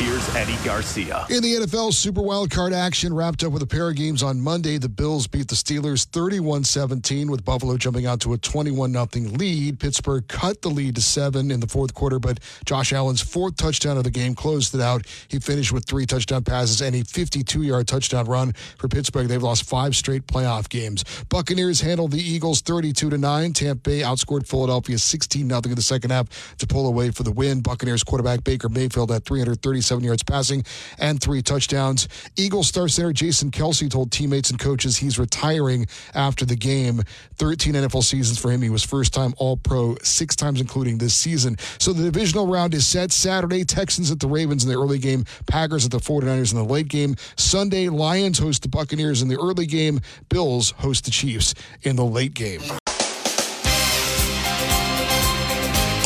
here's Eddie Garcia. In the NFL, Super Wildcard action wrapped up with a pair of games on Monday. The Bills beat the Steelers 31-17 with Buffalo jumping out to a 21-0 lead. Pittsburgh cut the lead to 7 in the fourth quarter, but Josh Allen's fourth touchdown of the game closed it out. He finished with 3 touchdown passes and a 52-yard touchdown run for Pittsburgh. They've lost 5 straight playoff games. Buccaneers handled the Eagles 32-9. Tampa Bay outscored Philadelphia 16-0 in the second half to pull away for the win. Buccaneers quarterback Baker Mayfield at 337 yards passing and 3 touchdowns. Eagles star center Jason Kelce told teammates and coaches he's retiring after the game. 13 NFL seasons for him. He was first-time All-Pro 6 times, including this season. So the divisional round is set. Saturday, Texans at the Ravens in the early game. Packers at the 49ers in the late game. Sunday, Lions host the Buccaneers in the early game. Bills host the Chiefs in the late game.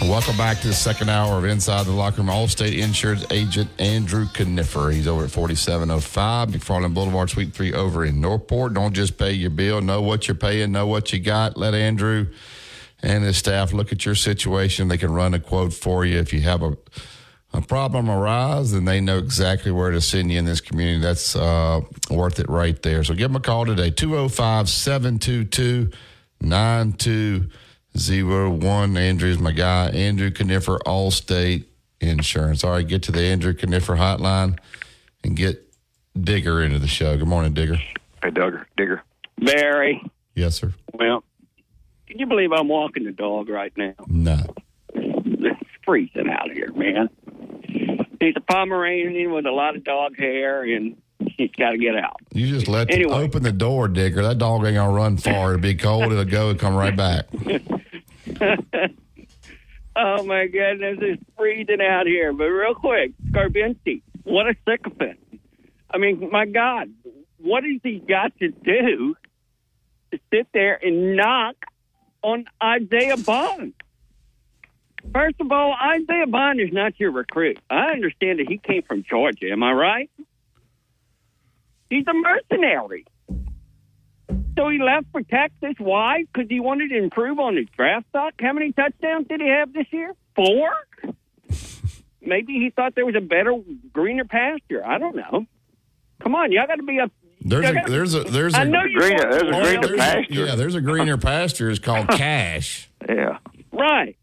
Welcome back to the second hour of Inside the Locker Room. Allstate Insurance agent Andrew Conifer. He's over at 4705 McFarland Boulevard, Suite 3 over in Northport. Don't just pay your bill. Know what you're paying. Know what you got. Let Andrew and his staff look at your situation. They can run a quote for you. If you have a problem arise, then they know exactly where to send you in this community. That's worth it right there. So give them a call today, 205-722-9201. Andrew's my guy. Andrew Conifer, Allstate Insurance. All right, get to the Andrew Conifer hotline and get Digger into the show. Good morning, Digger. Hey, Digger. Barry. Yes, sir. Well, can you believe I'm walking the dog right now? No. It's freezing out here, man. He's a Pomeranian with a lot of dog hair, and he's got to get out. You just let open the door, Digger. That dog ain't going to run far. It'll be cold. It'll go and come right back. Oh, my goodness. It's freezing out here. But real quick, Skarbinski, what a sycophant. I mean, my God, what has he got to do to sit there and knock on Isaiah Bond? First of all, Isaiah Bond is not your recruit. I understand that he came from Georgia. Am I right? He's a mercenary. So he left for Texas. Why? Because he wanted to improve on his draft stock. How many touchdowns did he have this year? 4? Maybe he thought there was a better, greener pasture. I don't know. Come on, y'all got to be up. There's a greener pasture. Yeah, there's a greener pasture. It's called cash. Yeah. Right.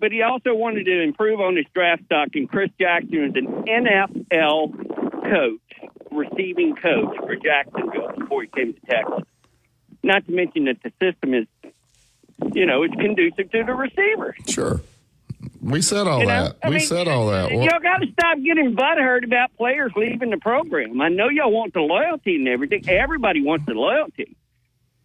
But he also wanted to improve on his draft stock, and Chris Jackson is an NFL coach, receiving coach for Jacksonville before he came to Texas. Not to mention that the system is, it's conducive to the receiver. Sure. We said all that. Y'all got to stop getting butthurt about players leaving the program. I know y'all want the loyalty and everything. Everybody wants the loyalty.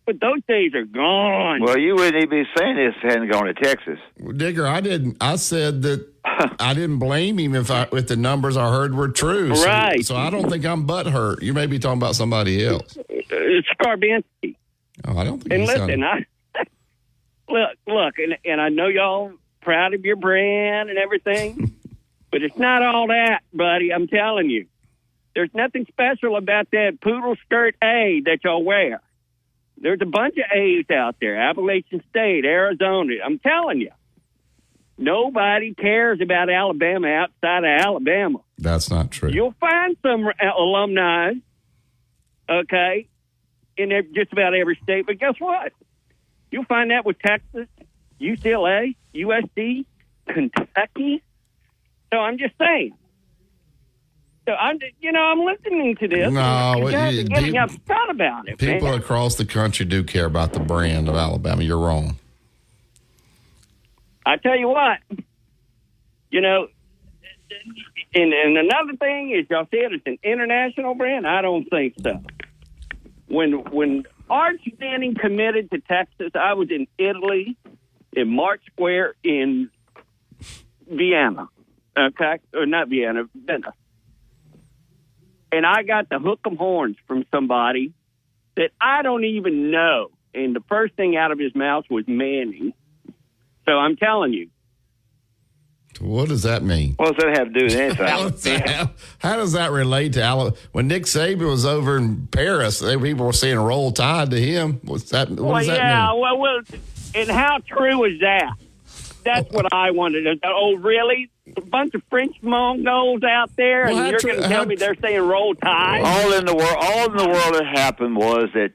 But those days are gone. Well, you wouldn't even be saying this hadn't gone to Texas. Digger, I didn't. I said that I didn't blame him if the numbers I heard were true. Right. So I don't think I'm butthurt. You may be talking about somebody else. It's Skarbinski. Oh, I don't think. And listen, I know y'all proud of your brand and everything, but it's not all that, buddy. I'm telling you, there's nothing special about that poodle skirt A that y'all wear. There's a bunch of A's out there, Appalachian State, Arizona. I'm telling you, nobody cares about Alabama outside of Alabama. That's not true. You'll find some alumni, okay, in just about every state, but guess what? You'll find that with Texas, UCLA, USC, Kentucky. So I'm just saying. So I'm listening to this. No, getting upset about it. People across the country do care about the brand of Alabama. You're wrong. I tell you what. And another thing is, y'all said it's an international brand. I don't think so. When Arch Manning committed to Texas, I was in Italy, in March Square in Vienna. Okay, or not Vienna, Venice. And I got the hook 'em horns from somebody that I don't even know. And the first thing out of his mouth was Manning. So I'm telling you. What does that mean? What does that have to do with anything? How does that relate to Alabama? When Nick Saban was over in Paris, people were saying roll tide to him. What does that mean? Well, and how true is that? That's what I wanted. Oh, really? A bunch of French Mongols out there, and you're going to tell me they're saying roll tide? All in the world that happened was that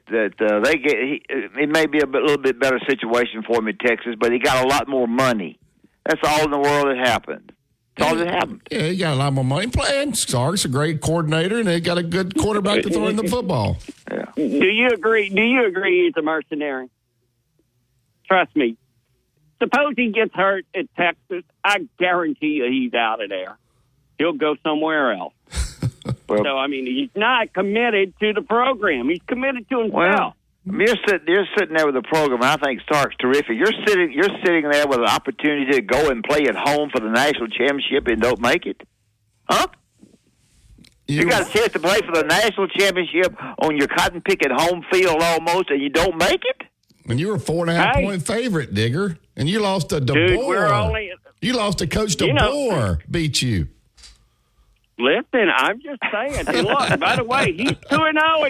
they get. It may be a little bit better situation for him in Texas, but he got a lot more money. That's all in the world that happened. That's all that happened. Yeah, he got a lot more money playing. Sark's a great coordinator, and they got a good quarterback to throw in the football. Yeah. Do you agree he's a mercenary? Trust me. Suppose he gets hurt at Texas, I guarantee you he's out of there. He'll go somewhere else. He's not committed to the program. He's committed to himself. Well, you're sitting there with the program. I think Stark's terrific. You're sitting there with an opportunity to go and play at home for the national championship and don't make it, huh? You got a chance to play for the national championship on your cotton picket home field almost, and you don't make it. And you were a 4.5-point favorite, Digger, and you lost to DeBoer. Dude, you lost to Coach DeBoer. Beat you. Listen, I'm just saying. Look, by the way, he's 2-0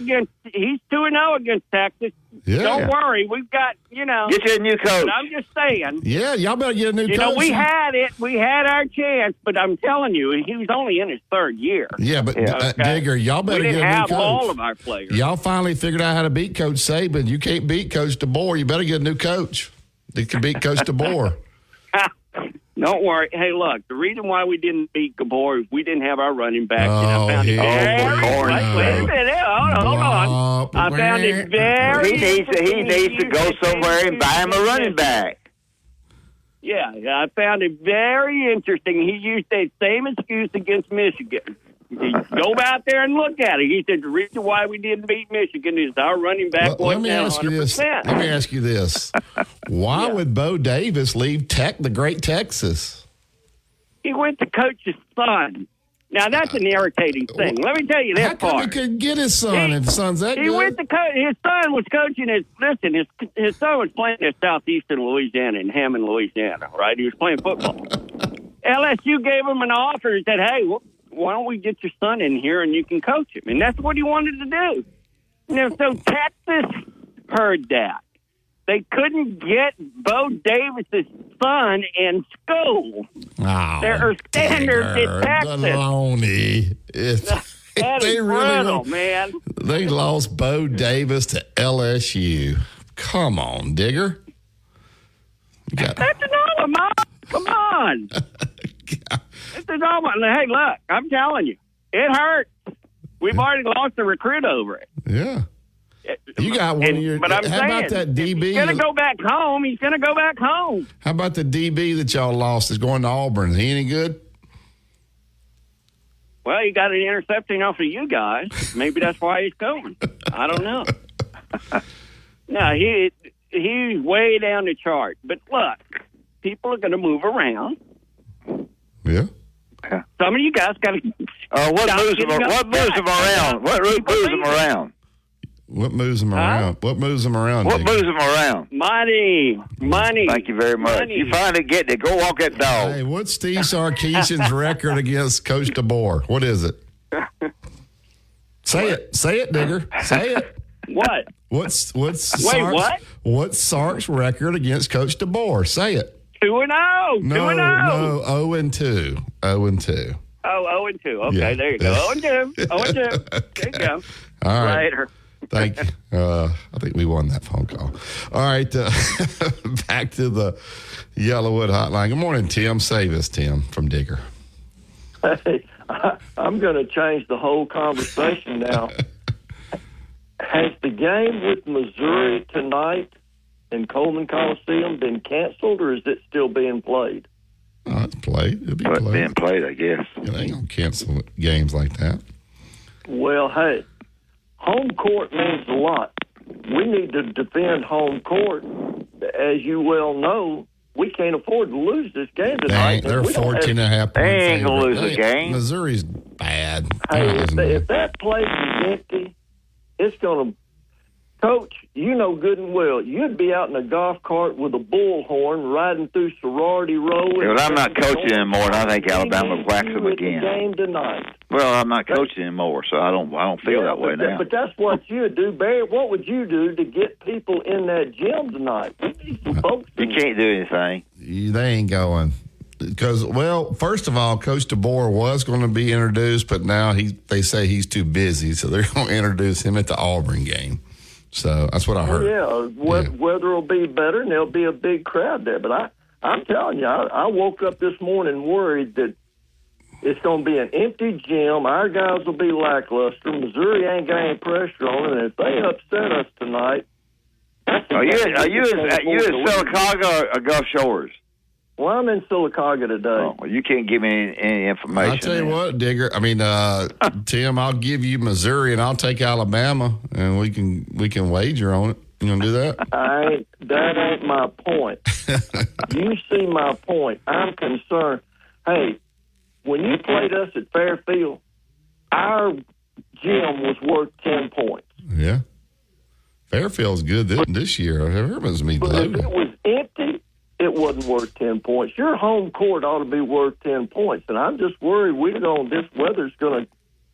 against Texas. Yeah. Don't worry, we've got get you a new coach. I'm just saying. Yeah, y'all better get a new coach. We had our chance, but I'm telling you, he was only in his third year. Yeah, but Digger, y'all better get a new coach. We didn't have all of our players. Y'all finally figured out how to beat Coach Saban. You can't beat Coach DeBoer. You better get a new coach that can beat Coach DeBoer. Don't worry. Hey, look, the reason why we didn't beat Gabor is we didn't have our running back. Wait a minute. Hold on. I found it very... He needs to go somewhere and buy him a running back. Yeah, I found it very interesting. He used that same excuse against Michigan. He go out there and look at it. He said the reason why we didn't beat Michigan is our running back went down 100%. Let me ask you this. Why would Bo Davis leave Texas? He went to coach his son. Now, that's an irritating thing. Let me tell you that part. How come he couldn't get his son if his son's that good? He went to coach. His son was coaching his – listen, his son was playing at Southeastern Louisiana in Hammond, Louisiana, right? He was playing football. LSU gave him an offer and said, hey, why don't we get your son in here and you can coach him? And that's what he wanted to do. And so Texas heard that. They couldn't get Bo Davis's son in school. Oh, there are standards in Texas. That's brutal, man. They lost Bo Davis to LSU. Come on, Digger. That's another, Mom. Come on. This is all my, hey, look, I'm telling you, it hurts. We've already lost a recruit over it. Yeah. You got one of your. But I'm saying, about that DB? He's going to go back home. How about the DB that y'all lost is going to Auburn? Is he any good? Well, he got an intercepting off of you guys. Maybe that's why he's going. I don't know. No, he's way down the chart. But look, people are going to move around. Yeah. Some of you guys got to. What moves them around? Money. Thank you very much. Money. You finally get it. Go walk that dog. Hey, what's Steve Sarkisian's record against Coach DeBoer? What is it? Say it, Digger. Say it. What? What's Sark's record against Coach DeBoer? Say it. 2-0. No. 0-2. 0-2. Oh, 0-2. Okay, yeah. There you go. 0-2. 0-2. Okay. There you go. All right. Later. Thank you. I think we won that phone call. All right, back to the Yellowwood hotline. Good morning, Tim. Save us, Tim, from Digger. Hey, I'm going to change the whole conversation now. Has the game with Missouri tonight in Coleman Coliseum been canceled, or is it still being played? Oh, it's played. It'll be played. It's being played, I guess. Yeah, they ain't going to cancel games like that. Well, hey. Home court means a lot. We need to defend home court. As you well know, we can't afford to lose this game tonight. They're 14.5 points. They ain't going to lose the game. Missouri's bad. Hey, if that place is empty, it's going to... Coach, you know good and well, you'd be out in a golf cart with a bullhorn riding through Sorority Row. Yeah, but I'm not coaching anymore, and I think Alabama will wax them again. Game tonight. Well, I'm not coaching anymore, so I don't feel that way now. But that's what you do, Barry. What would you do to get people in that gym tonight? You can't do anything. They ain't going. Because, well, first of all, Coach DeBoer was going to be introduced, but now they say he's too busy, so they're going to introduce him at the Auburn game. So that's what I heard. Weather will be better, and there'll be a big crowd there. But I'm telling you, I woke up this morning worried that it's going to be an empty gym. Our guys will be lackluster. Missouri ain't got any pressure on them. And if they upset us tonight, are you in Sylacauga or Gulf Shores? Well, I'm in Sylacauga today. Oh, well, you can't give me any information. I'll tell you what, Digger. I mean, Tim, I'll give you Missouri, and I'll take Alabama, and we can wager on it. You gonna do that? That ain't my point. You see my point. I'm concerned. Hey, when you played us at Fairfield, our gym was worth 10 points. Yeah. Fairfield's good this year. Everyone's been loaded. If it was empty, it wasn't worth 10 points. Your home court ought to be worth 10 points, and I'm just worried this weather's going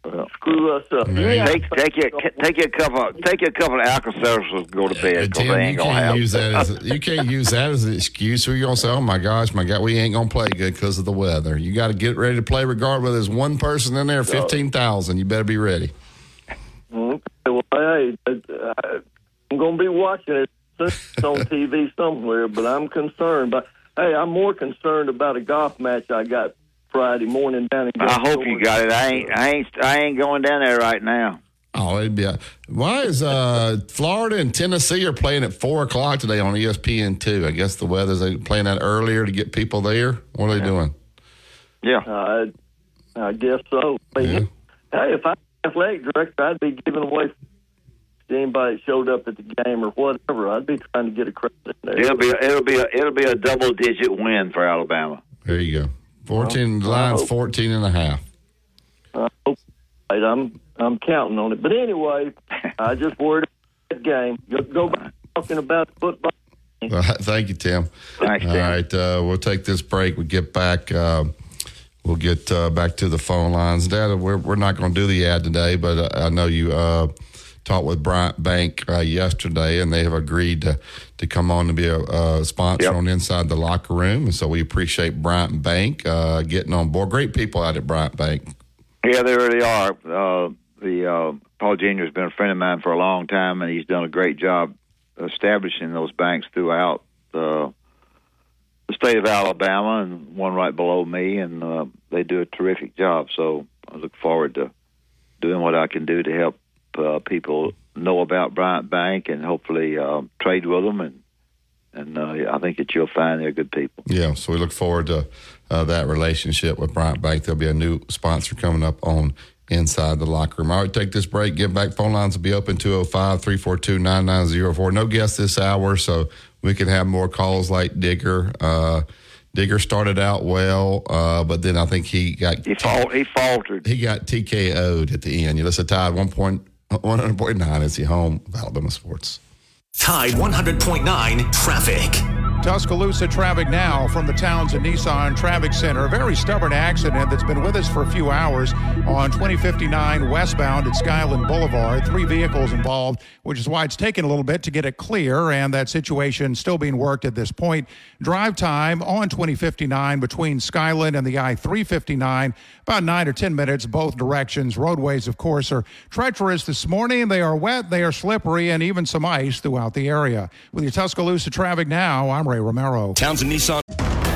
to screw us up. Yeah. Take a couple of Alka-Seltzers and go to bed. Tim, you can't use that as an excuse. You're going to say, oh, my God, we ain't going to play good because of the weather. You got to get ready to play regardless. There's one person in there, 15,000. You better be ready. Okay, well, hey, I'm going to be watching it. It's on TV somewhere, but I'm concerned. But Hey, I'm more concerned about a golf match I got Friday morning down in Gillespie. I hope you got it. I ain't going down there right now. Oh, it'd be a, why is Florida and Tennessee are playing at 4:00 today on ESPN 2? I guess the weather's they playing that earlier to get people there. What are they doing? Yeah, I guess so. Yeah. Hey, if I'm athletic director, I'd be giving away to anybody that showed up at the game or whatever. I'd be trying to get a credit there. It'll be a double-digit win for Alabama. There you go. 14 lines, 14.5. I'm counting on it. But anyway, I just worried about that game. Go back talking about football. Thank you, Tim. Thanks, Tim. All right, we'll take this break. We get back. We'll get back to the phone lines. Dad, we're not going to do the ad today, but I know you talked with Bryant Bank yesterday, and they have agreed to come on to be a sponsor on Inside the Locker Room. And so we appreciate Bryant Bank getting on board. Great people out at Bryant Bank. Yeah, they really are. Paul Jr. has been a friend of mine for a long time, and he's done a great job establishing those banks throughout the state of Alabama, and one right below me, and they do a terrific job. So I look forward to doing what I can do to help people know about Bryant Bank and hopefully trade with them, and I think that you'll find they're good people. Yeah, so we look forward to that relationship with Bryant Bank. There'll be a new sponsor coming up on Inside the Locker Room. All right, take this break. Give back. Phone lines will be open, 205-342-9904. No guests this hour, so we can have more calls like Digger. Digger started out well, but then I think he faltered. He got TKO'd at the end. You listen to Tide 100.9 is the home of Alabama sports. Tide 100.9 traffic. Tuscaloosa traffic now from the Townsend Nissan Traffic Center. A very stubborn accident that's been with us for a few hours on 2059 westbound at Skyland Boulevard. 3 vehicles involved, which is why it's taken a little bit to get it clear, and that situation still being worked at this point. Drive time on 2059 between Skyland and the I-359, about 9 or 10 minutes both directions. Roadways, of course, are treacherous this morning. They are wet, they are slippery, and even some ice throughout the area. With your Tuscaloosa traffic now, I'm Ray Romero. Townsend Nissan.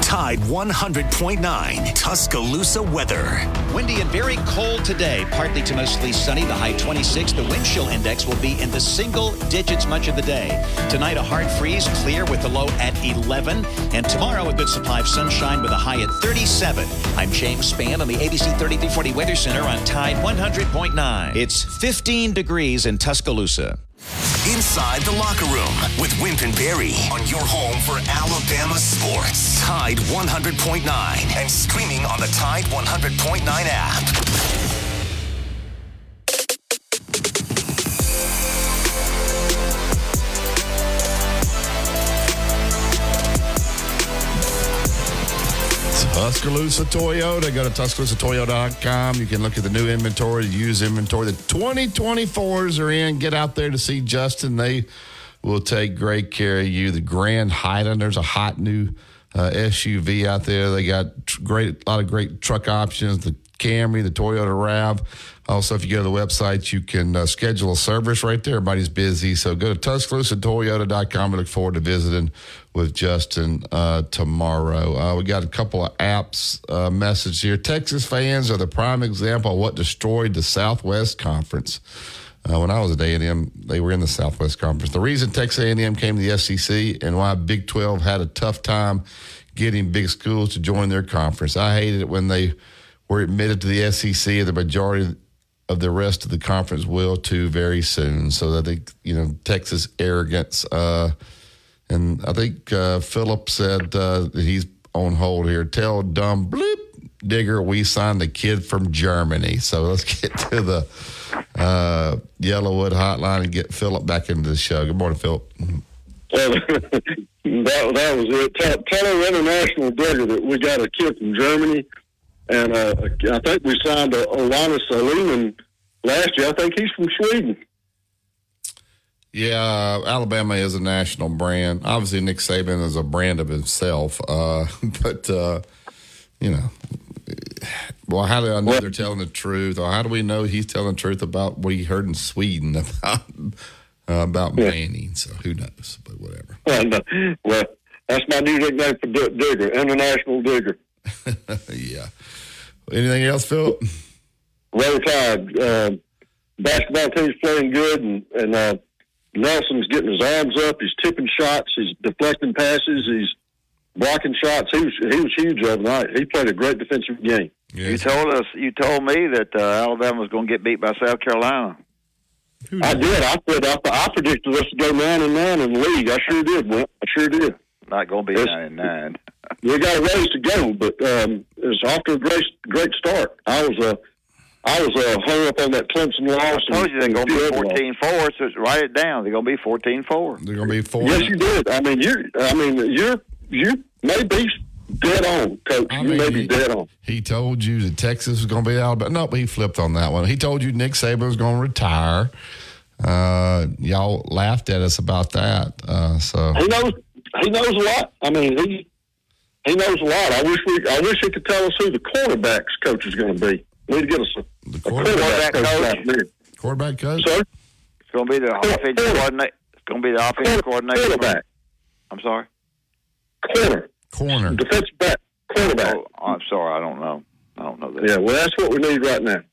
Tide 100.9 Tuscaloosa weather. Windy and very cold today. Partly to mostly sunny. The high 26. The wind chill index will be in the single digits much of the day. Tonight a hard freeze, clear with the low at 11. And tomorrow a good supply of sunshine with a high at 37. I'm James Spann on the ABC 3340 Weather Center on Tide 100.9. It's 15 degrees in Tuscaloosa. Inside the Locker Room with Wimp and Barry on your home for Alabama sports. Tide 100.9 and streaming on the Tide 100.9 app. Tuscaloosa Toyota. Go to TuscaloosaToyota.com. You can look at the new inventory, the used inventory. The 2024s are in. Get out there to see Justin. They will take great care of you. The Grand Highlander's a hot new SUV out there. They got a lot of great truck options. The Camry, the Toyota RAV. Also, if you go to the website, you can schedule a service right there. Everybody's busy. So go to TuscaloosaToyota.com. We look forward to visiting with Justin tomorrow. We got a couple of apps message here. Texas fans are the prime example of what destroyed the Southwest Conference. When I was at A&M, they were in the Southwest Conference. The reason Texas A&M came to the SEC and why Big 12 had a tough time getting big schools to join their conference. I hated it when they were admitted to the SEC, and the majority of the rest of the conference will too very soon. So that they, Texas arrogance. And I think Phillip said that he's on hold here. Tell dumb bloop Digger we signed the kid from Germany. So let's get to the Yellowwood hotline and get Phillip back into the show. Good morning, Phillip. That was it. Tell our international Digger that we got a kid from Germany. And I think we signed Alana Saliman last year. I think he's from Sweden. Yeah, Alabama is a national brand. Obviously, Nick Saban is a brand of himself. Well, how do I know they're telling the truth? Or how do we know he's telling the truth about what he heard in Sweden about Manning? So who knows, but whatever. Well, That's my new nickname for Digger, International Digger. Yeah. Anything else, Philip? Roll Tide. Basketball team's playing good, and Nelson's getting his arms up. He's tipping shots. He's deflecting passes. He's blocking shots. He was huge overnight. He played a great defensive game. Yes. You told me that Alabama was going to get beat by South Carolina. I did. I predicted us to go 9-9 in the league. I sure did. I sure did. Not going to be 9-9. We got a ways to go, but it's off to a great start. I was hung up on that Clemson loss. I told you they're going to be 14-4. So write it down. They're going to be 14-4. They're going to be 4. Yes, you did. You may be dead on, Coach. You may be dead on. He told you that Texas was going to be Alabama. No, but he flipped on that one. He told you Nick Saban was going to retire. Y'all laughed at us about that. So he knows a lot. I mean, he knows a lot. I wish he could tell us who the quarterback's coach is going to be. We need to get us a quarterback coach. Quarterback coach? Sir? It's going to be the offensive coordinator. It's going to be the offensive coordinator. Quarterback. I'm sorry? Corner. Defensive back. Quarterback. Oh, I'm sorry. I don't know that. Yeah, well, that's what we need right now.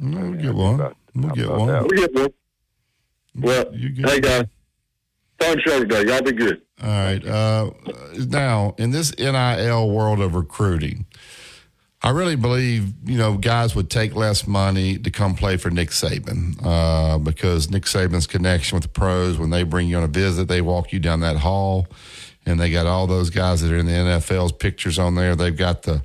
We'll get one. We'll get one. Well, hey, guys. Fun show today. Y'all be good. All right. Now, in this NIL world of recruiting, I really believe, guys would take less money to come play for Nick Saban because Nick Saban's connection with the pros, when they bring you on a visit, they walk you down that hall, and they got all those guys that are in the NFL's pictures on there. They've got the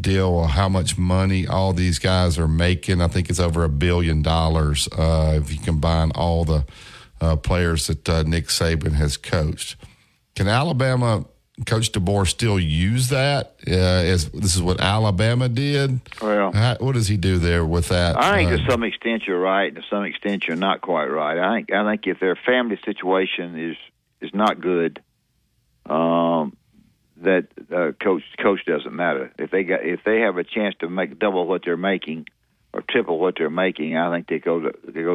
deal of how much money all these guys are making. I think it's over $1 billion if you combine all the players that Nick Saban has coached. Can Alabama – Coach DeBoer still use that? As this is what Alabama did. Well, what does he do there with that? I think to some extent you're right, and to some extent you're not quite right. I think if their family situation is not good, that coach doesn't matter. If they have a chance to make double what they're making or triple what they're making, I think they go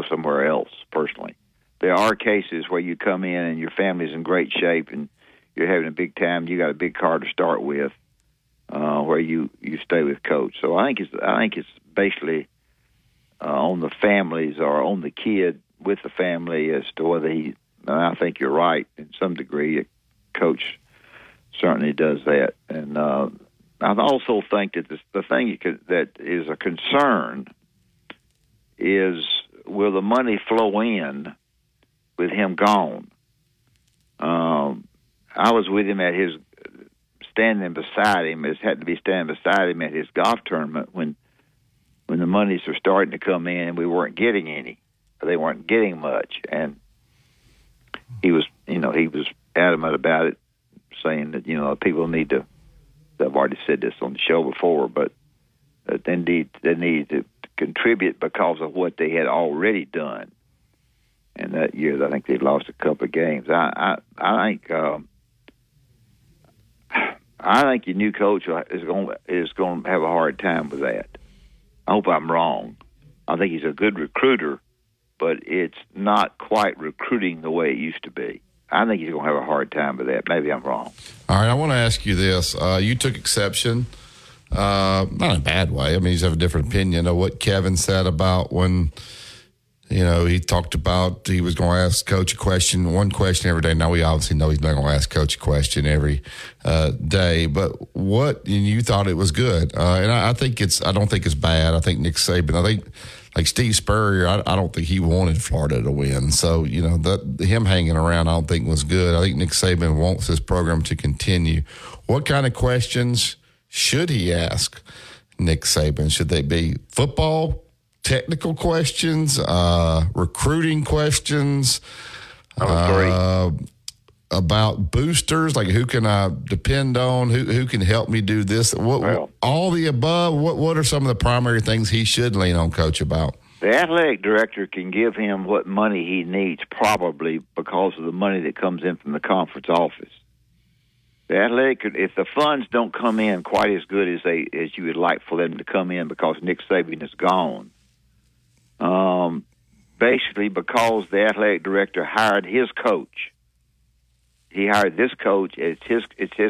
somewhere else. Personally, there are cases where you come in and your family's in great shape and you're having a big time. You got a big car to start with, where you stay with coach. So I think it's basically on the families or on the kid with the family as to whether he. And I think you're right in some degree. A coach certainly does that, and I also think that the thing that is a concern is will the money flow in with him gone. I was with him standing beside him at his golf tournament when the monies were starting to come in and we weren't getting any. They weren't getting much, and he was adamant about it, saying that people need to. I've already said this on the show before, but that they need to contribute because of what they had already done. And that year, I think they lost a couple of games. I think. I think your new coach is going to have a hard time with that. I hope I'm wrong. I think he's a good recruiter, but it's not quite recruiting the way it used to be. I think he's going to have a hard time with that. Maybe I'm wrong. All right, I want to ask you this. You took exception, not in a bad way. I mean, you have a different opinion of what Kevin said about when – he talked about he was going to ask Coach a question, one question every day. Now, we obviously know he's not going to ask Coach a question every day. But you thought it was good. And I don't think it's bad. I think Nick Saban, like Steve Spurrier, I don't think he wanted Florida to win. So, him hanging around I don't think was good. I think Nick Saban wants his program to continue. What kind of questions should he ask Nick Saban? Should they be football, technical questions, recruiting questions, about boosters, like who can I depend on, who can help me do this, all the above? What are some of the primary things he should lean on Coach about? The athletic director can give him what money he needs probably because of the money that comes in from the conference office. The athletic, if the funds don't come in quite as good as you would like for them to come in because Nick Saban is gone, basically because the athletic director hired his coach, He hired this coach. It's his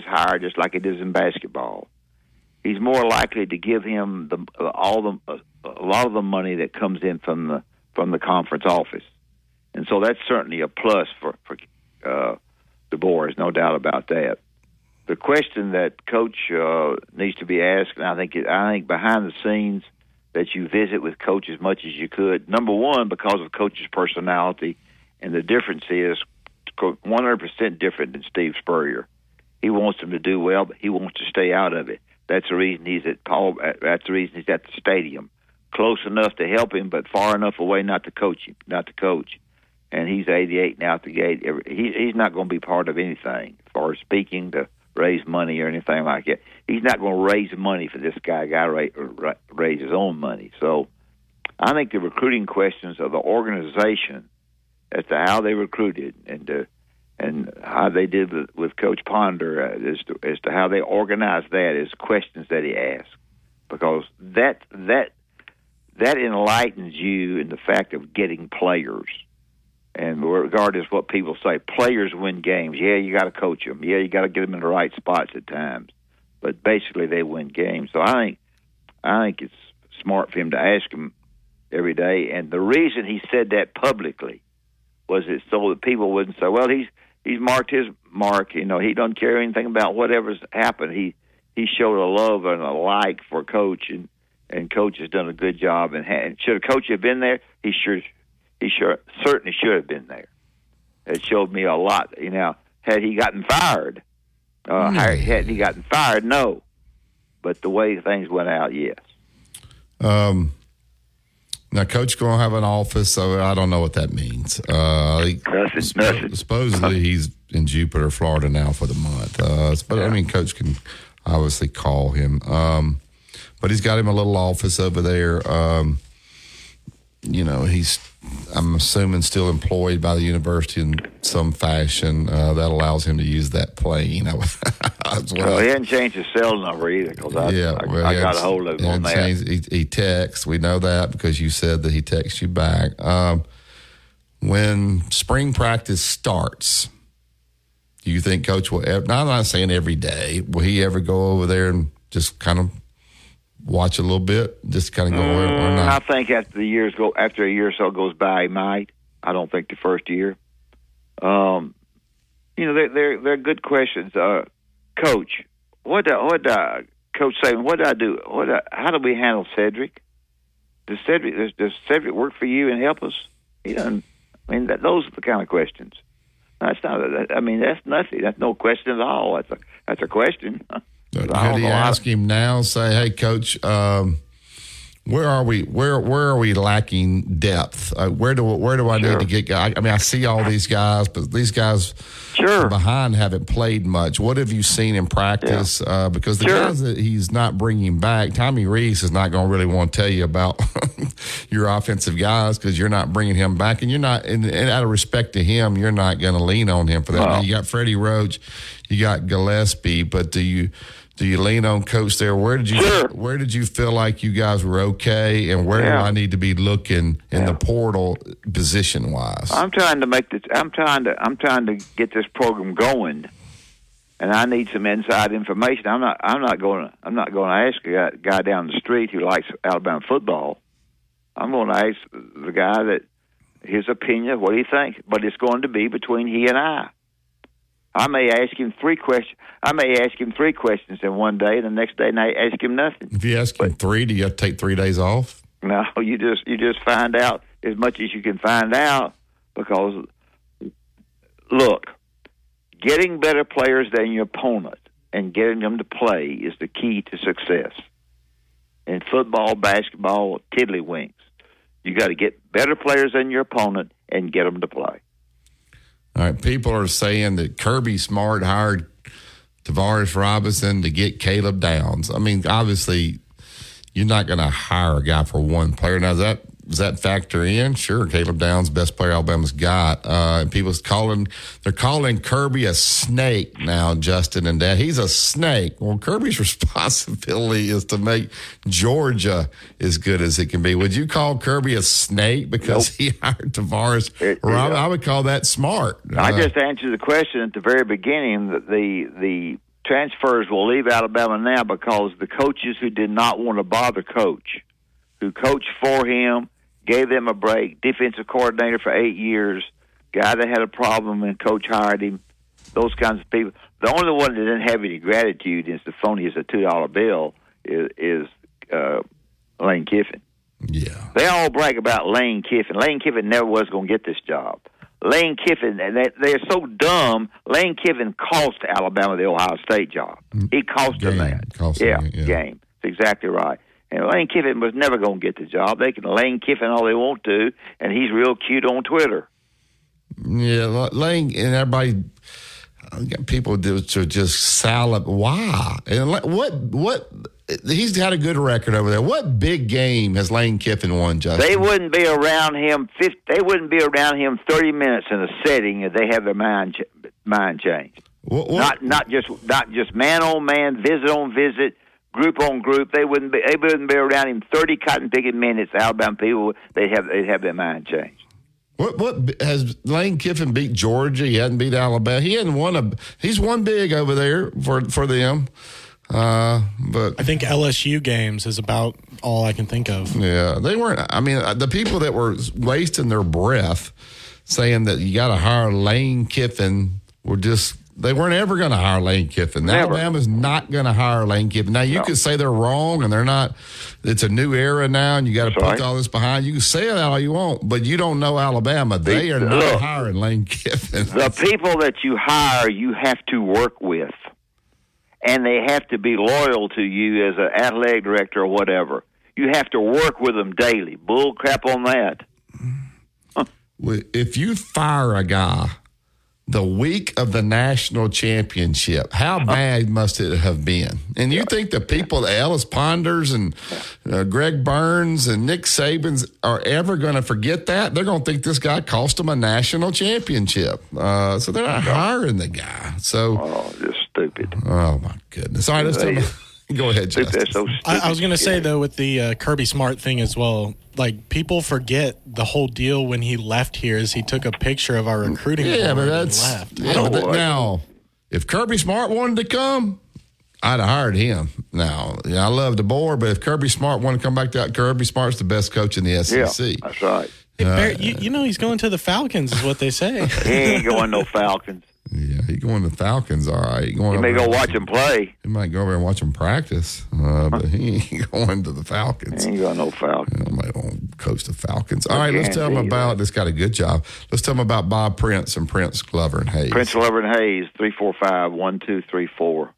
hire, just like it is in basketball. He's more likely to give him a lot of the money that comes in from the conference office, and so that's certainly a plus for DeBoer. There's no doubt about that. The question that Coach needs to be asked, and I think behind the scenes that you visit with Coach as much as you could. Number one, because of Coach's personality, and the difference is 100% different than Steve Spurrier. He wants them to do well, but he wants to stay out of it. That's the reason he's at Paul. That's the reason he's at the stadium, close enough to help him, but far enough away not to coach. And he's 88 and out the gate. He's not going to be part of anything as far as speaking to raise money or anything like that. He's not going to raise money for this guy. Guy raise his own money. So I think the recruiting questions of the organization as to how they recruited and how they did with Coach Ponder as to how they organized that is questions that he asked, because that enlightens you in the fact of getting players. And regardless of what people say, players win games. Yeah, you got to coach them. Yeah, you got to get them in the right spots at times. But basically, they win games. So I think it's smart for him to ask him every day. And the reason he said that publicly was it so that people wouldn't say, "Well, he's marked his mark. You know, he doesn't care anything about whatever's happened." He showed a love and a like for Coach, and Coach has done a good job. And should Coach have been there, he certainly should have been there. It showed me a lot. You know, had he gotten fired? No. But the way things went out, yes. Now, Coach going to have an office, so I don't know what that means. Nothing. Supposedly he's in Jupiter, Florida now for the month. But, yeah. I mean, Coach can obviously call him. But he's got him a little office over there. You know, he's, I'm assuming, still employed by the university in some fashion. That allows him to use that plane. Well, he hadn't changed his cell number either, because I got a hold of him on that. He texts. We know that because you said that he texts you back. When spring practice starts, do you think Coach will ever, now I'm not saying every day, will he ever go over there and just kind of watch a little bit, just kind of go over or not? I think after a year or so goes by, he might. I don't think the first year. You know, they're good questions. Coach, Coach Saban, what do I do? How do we handle Cedric? Does Cedric work for you and help us? He doesn't. I mean, those are the kind of questions. That's nothing. That's no question at all. That's a question. How do you ask him now? Say, hey, Coach, where are we? Where are we lacking depth? Where do I need to get guys? I mean, I see all these guys, but these guys behind haven't played much. What have you seen in practice? Yeah. Because the guys that he's not bringing back, Tommy Reese is not going to really want to tell you about your offensive guys because you're not bringing him back, and you're not. And out of respect to him, you're not going to lean on him for that. Wow. You got Freddie Roach, you got Gillespie, but do you lean on Coach there? Where did you feel like you guys were okay, and where do I need to be looking in the portal position wise? I'm trying to get this program going, and I need some inside information. I'm not going to ask a guy down the street who likes Alabama football. I'm going to ask the guy that his opinion, what he thinks. But it's going to be between he and I. I may ask him three questions in one day. The next day, I ask him nothing. If you ask him three, do you have to take 3 days off? No, you just find out as much as you can find out. Because look, getting better players than your opponent and getting them to play is the key to success in football, basketball, tiddlywinks. You got to get better players than your opponent and get them to play. All right, people are saying that Kirby Smart hired Travaris Robinson to get Caleb Downs. I mean, obviously, you're not going to hire a guy for one player. Now, is that Does that factor in? Sure, Caleb Downs, best player Alabama's got. They're calling Kirby a snake now, Justin and Dad. He's a snake. Well, Kirby's responsibility is to make Georgia as good as it can be. Would you call Kirby a snake because Nope. He hired Travaris Robinson? I would call that smart. I just answered the question at the very beginning that the transfers will leave Alabama now because the coaches who did not want to bother coach, who coached for him, gave them a break, defensive coordinator for 8 years, guy that had a problem and coach hired him, those kinds of people. The only one that didn't have any gratitude is the phony as a $2 bill is Lane Kiffin. Yeah. They all brag about Lane Kiffin. Lane Kiffin never was going to get this job. Lane Kiffin, and they're so dumb, Lane Kiffin cost Alabama the Ohio State job. He cost them that. Cost him, yeah. That's exactly right. And Lane Kiffin was never going to get the job. They can Lane Kiffin all they want to, and he's real cute on Twitter. Yeah, Lane and everybody, people do to just salad. Why? And what? He's got a good record over there. What big game has Lane Kiffin won, Justin? They wouldn't be around him. They wouldn't be around him 30 minutes in a setting if they have their mind changed. What? Not just man on man, visit on visit. Group on group, they wouldn't be around him 30 cotton-picking minutes. Alabama people, they'd have their mind changed. What has Lane Kiffin beat Georgia? He hadn't beat Alabama. He hadn't won he's won big over there for them. But I think LSU games is about all I can think of. Yeah, they weren't. I mean, the people that were wasting their breath saying that you got to hire Lane Kiffin were just. They weren't ever going to hire Lane Kiffin. Never. Alabama's not going to hire Lane Kiffin. Now, you could say they're wrong and they're not. It's a new era now, and you got to put all this behind. You can say that all you want, but you don't know Alabama. They are not hiring Lane Kiffin. The people that you hire, you have to work with, and they have to be loyal to you as an athletic director or whatever. You have to work with them daily. Bull crap on that. If you fire a guy the week of the national championship, how bad must it have been? And you think the people, the Ellis Ponders and Greg Burns and Nick Sabans are ever going to forget that? They're going to think this guy cost them a national championship. So they're not hiring the guy. So, just stupid. Oh, my goodness. All right, go ahead, Justin. So I was going to say, though, with the Kirby Smart thing as well, like, people forget the whole deal when he left here is he took a picture of our recruiting board and left. Yeah, now, if Kirby Smart wanted to come, I'd have hired him. Now, I love DeBoer, but if Kirby Smart wanted to come back to Kirby Smart's the best coach in the SEC. Yeah, that's right. Hey, Barry, you know he's going to the Falcons is what they say. He ain't going no Falcons. Yeah, he's going to the Falcons, all right. He may go watch him play. He might go over and watch him practice, but he ain't going to the Falcons. He ain't going no Falcons. He might want to coach the Falcons. All right, let's tell him about – this got a good job. Let's tell him about Bob Prince and Prince, Glover, and Hayes. Prince, Glover, and Hayes, 345-1234.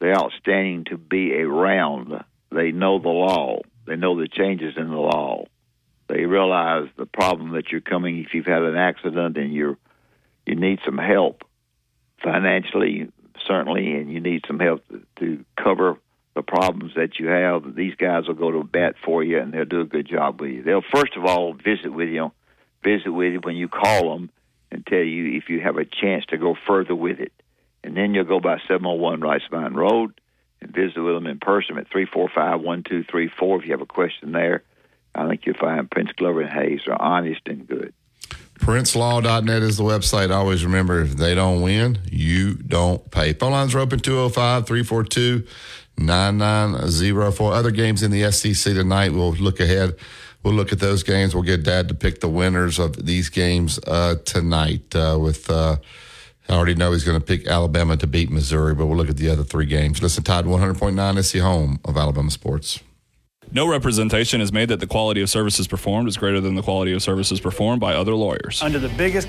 They're outstanding to be around. They know the law. They know the changes in the law. They realize the problem that you're coming if you've had an accident and you need some help financially, certainly, and you need some help to cover the problems that you have. These guys will go to bat for you, and they'll do a good job with you. They'll, first of all, visit with you when you call them and tell you if you have a chance to go further with it. And then you'll go by 701 Rice Mine Road and visit with them in person at 345-1234 if you have a question there. I think you'll find Prince, Glover, and Hayes are honest and good. PrinceLaw.net is the website. Always remember, if they don't win, you don't pay. Phone lines are open 205-342-9904. Other games in the SEC tonight, we'll look ahead. We'll look at those games. We'll get Dad to pick the winners of these games tonight I already know he's going to pick Alabama to beat Missouri, but we'll look at the other three games. Listen, Tide 100.9 is the home of Alabama sports. No representation is made that the quality of services performed is greater than the quality of services performed by other lawyers. Under the biggest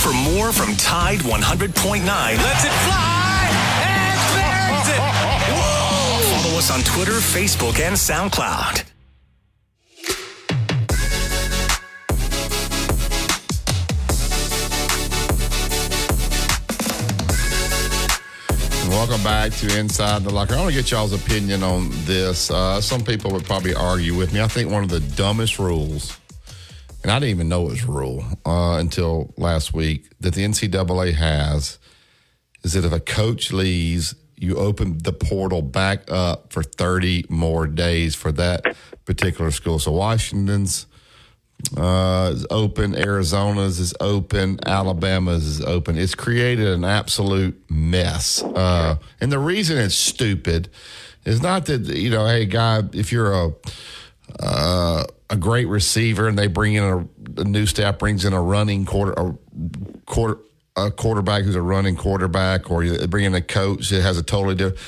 For more from Tide 100.9, let's it fly, and there's it. Whoa. Follow us on Twitter, Facebook, and SoundCloud. Welcome back to Inside the Locker. I want to get y'all's opinion on this. Some people would probably argue with me. I think one of the dumbest rules, and I didn't even know it was a rule until last week, that the NCAA has is that if a coach leaves, you open the portal back up for 30 more days for that particular school. So Washington's is open. Arizona's is open. Alabama's is open. It's created an absolute mess. And the reason it's stupid is not that, you know, hey, guy, if you're a great receiver, and they bring in a new staff brings in a quarterback who's a running quarterback, or you bring in a coach that has a totally different.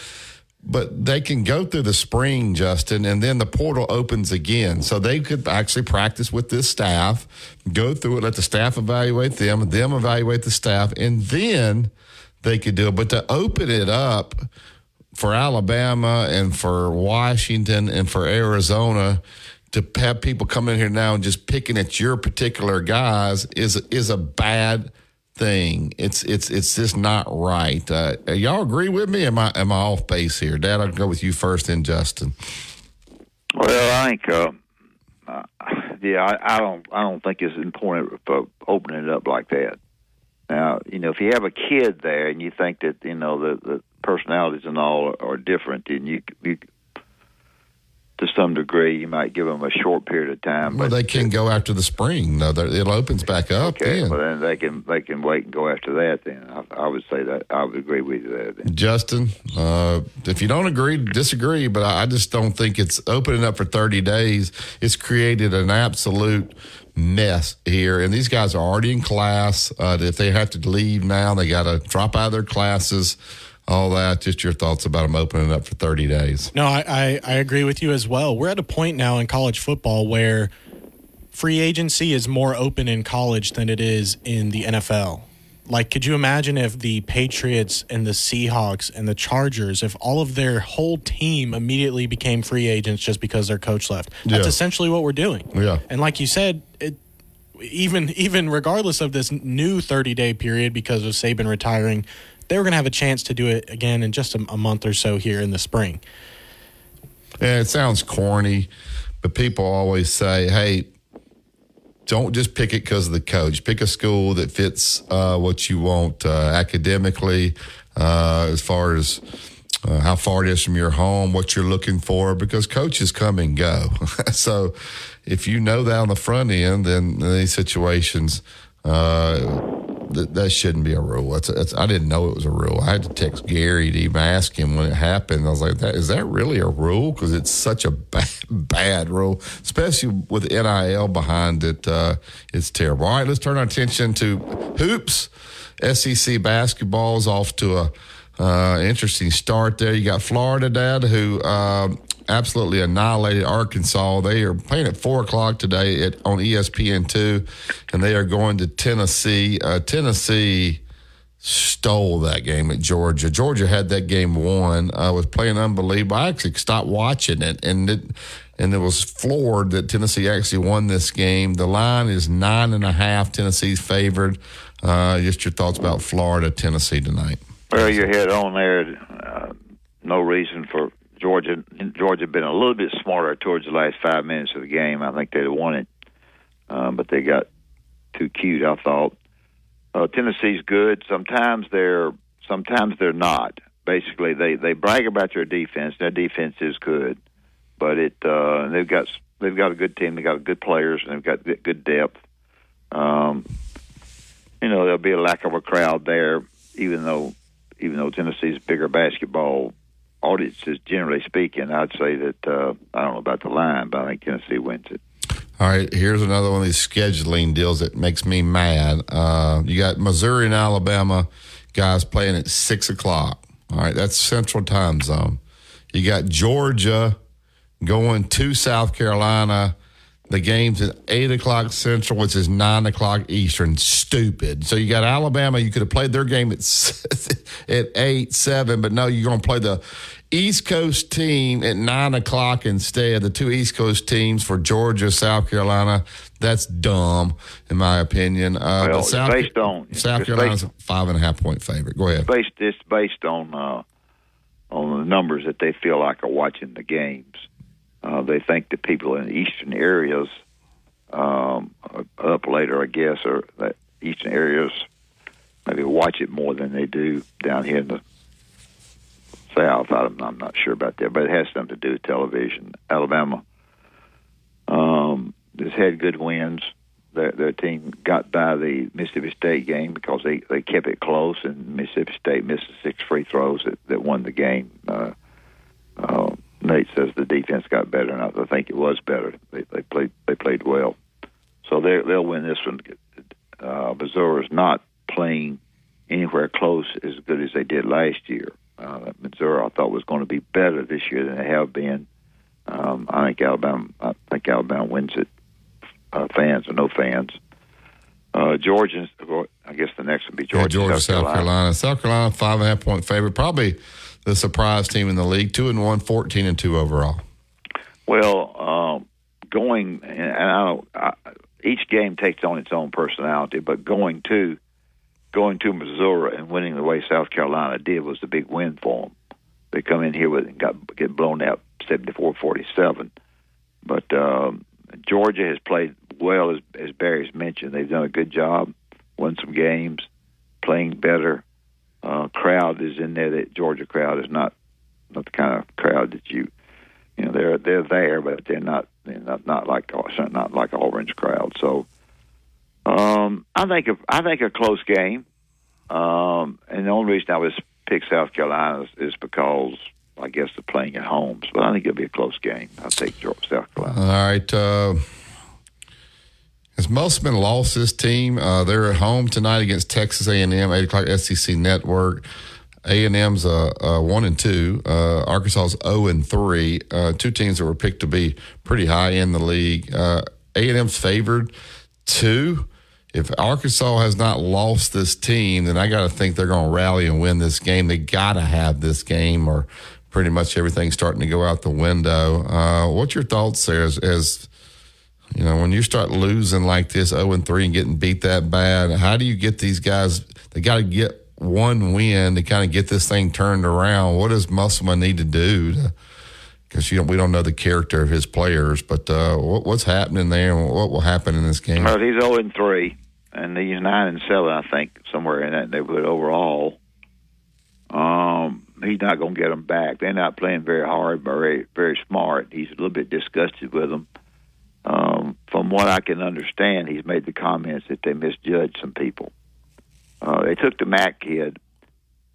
But they can go through the spring, Justin, and then the portal opens again. So they could actually practice with this staff, go through it, let the staff evaluate them evaluate the staff, and then they could do it. But to open it up for Alabama and for Washington and for Arizona to have people come in here now and just picking at your particular guys is a bad thing. It's just not right. Y'all agree with me? Am I off base here, Dad? I'll go with you first, then Justin. Well, I think I don't think it's important for opening it up like that. Now, you know, if you have a kid there and you think that, you know, the personalities and all are different, and you to some degree, you might give them a short period of time. Well, but they can go after the spring. No, it opens back up. Okay, then. Well, then they can wait and go after that. Then I would say that I would agree with you there. Then. Justin, if you don't agree, disagree. But I just don't think it's opening up for 30 days. It's created an absolute mess here, and these guys are already in class. If they have to leave now, they got to drop out of their classes. All that, just your thoughts about them opening up for 30 days. No, I agree with you as well. We're at a point now in college football where free agency is more open in college than it is in the NFL. Like, could you imagine if the Patriots and the Seahawks and the Chargers, if all of their whole team immediately became free agents just because their coach left? That's essentially what we're doing. Yeah. And like you said, even regardless of this new 30-day period because of Saban retiring, they were going to have a chance to do it again in just a month or so here in the spring. Yeah, it sounds corny, but people always say, hey, don't just pick it because of the coach. Pick a school that fits what you want academically, as far as how far it is from your home, what you're looking for, because coaches come and go. So if you know that on the front end, then in these situations that shouldn't be a rule. I didn't know it was a rule. I had to text Gary to even ask him when it happened. I was like, "Is that really a rule?" Because it's such a bad rule, especially with NIL behind it. It's terrible. All right, let's turn our attention to hoops. SEC basketball is off to a interesting start there. You got Florida, Dad, who absolutely annihilated Arkansas. They are playing at 4 o'clock today on ESPN2, and they are going to Tennessee. Tennessee stole that game at Georgia. Georgia had that game won. Was playing unbelievable. I actually stopped watching it, and it was floored that Tennessee actually won this game. The line is 9.5. Tennessee's favored. Just your thoughts about Florida, Tennessee tonight. Well, you're head on there. No reason for Georgia been a little bit smarter towards the last 5 minutes of the game. I think they'd have won it, but they got too cute, I thought. Tennessee's good. Sometimes they're not. Basically, they brag about their defense. Their defense is good, but they've got a good team. They've got good players, and they've got good depth. You know, there'll be a lack of a crowd there, even though even though Tennessee's bigger basketball audiences, generally speaking, I'd say that, I don't know about the line, but I think Tennessee wins it. All right, here's another one of these scheduling deals that makes me mad. You got Missouri and Alabama guys playing at 6 o'clock. All right, that's Central Time Zone. You got Georgia going to South Carolina. The game's at 8 o'clock Central, which is 9 o'clock Eastern. Stupid. So you got Alabama. You could have played their game at 8, 7, but no, you're going to play the East Coast team at 9 o'clock instead. The two East Coast teams for Georgia, South Carolina. That's dumb, in my opinion. Well, South Carolina's a 5.5-point favorite. Go ahead. It's based on the numbers that they feel like are watching the games. They think the people in the eastern areas up later, I guess, or that eastern areas maybe watch it more than they do down here in the south. I'm not sure about that, but it has something to do with television. Alabama has had good wins. Their team got by the Mississippi State game because they kept it close, and Mississippi State missed 6 free throws that won the game. Nate says the defense got better, and I think it was better. They played well, so they'll win this one. Missouri's not playing anywhere close as good as they did last year. Missouri, I thought, was going to be better this year than they have been. I think Alabama wins it. Fans or no fans. Georgians, I guess the next would be Georgia. Yeah, Georgia, South Carolina. South Carolina, 5.5-point favorite. Probably the surprise team in the league, 2-1, 14-2 overall. Well, each game takes on its own personality, but going to Missouri and winning the way South Carolina did was a big win for them. They come in here with and get blown out 74-47, but Georgia has played well, as Barry's mentioned. They've done a good job, won some games, playing better. Crowd is in there. That Georgia crowd is not the kind of crowd that you know they're there, but they're not like Auburn's crowd. So I think a close game. And the only reason I would pick South Carolina is because, I guess, they're playing at home. But I think it'll be a close game. I'll take South Carolina. All right. It's mostly been lost, this team. They're at home tonight against Texas A&M, 8 o'clock SEC Network. A&M's 1-2. Arkansas's 0-3. Two teams that were picked to be pretty high in the league. A&M's favored 2. If Arkansas has not lost this team, then I got to think they're going to rally and win this game. They got to have this game, or pretty much everything's starting to go out the window. What's your thoughts there as you know, when you start losing like this, 0-3, and getting beat that bad? How do you get these guys? They got to get one win to kind of get this thing turned around. What does Musselman need to do? Because we don't know the character of his players, but what's happening there, and what will happen in this game? Well, he's 0-3, and he's 9-7, I think, somewhere in that neighborhood overall. He's not going to get them back. They're not playing very hard, very, very smart. He's a little bit disgusted with them. From what I can understand, he's made the comments that they misjudged some people. They took the Mack kid,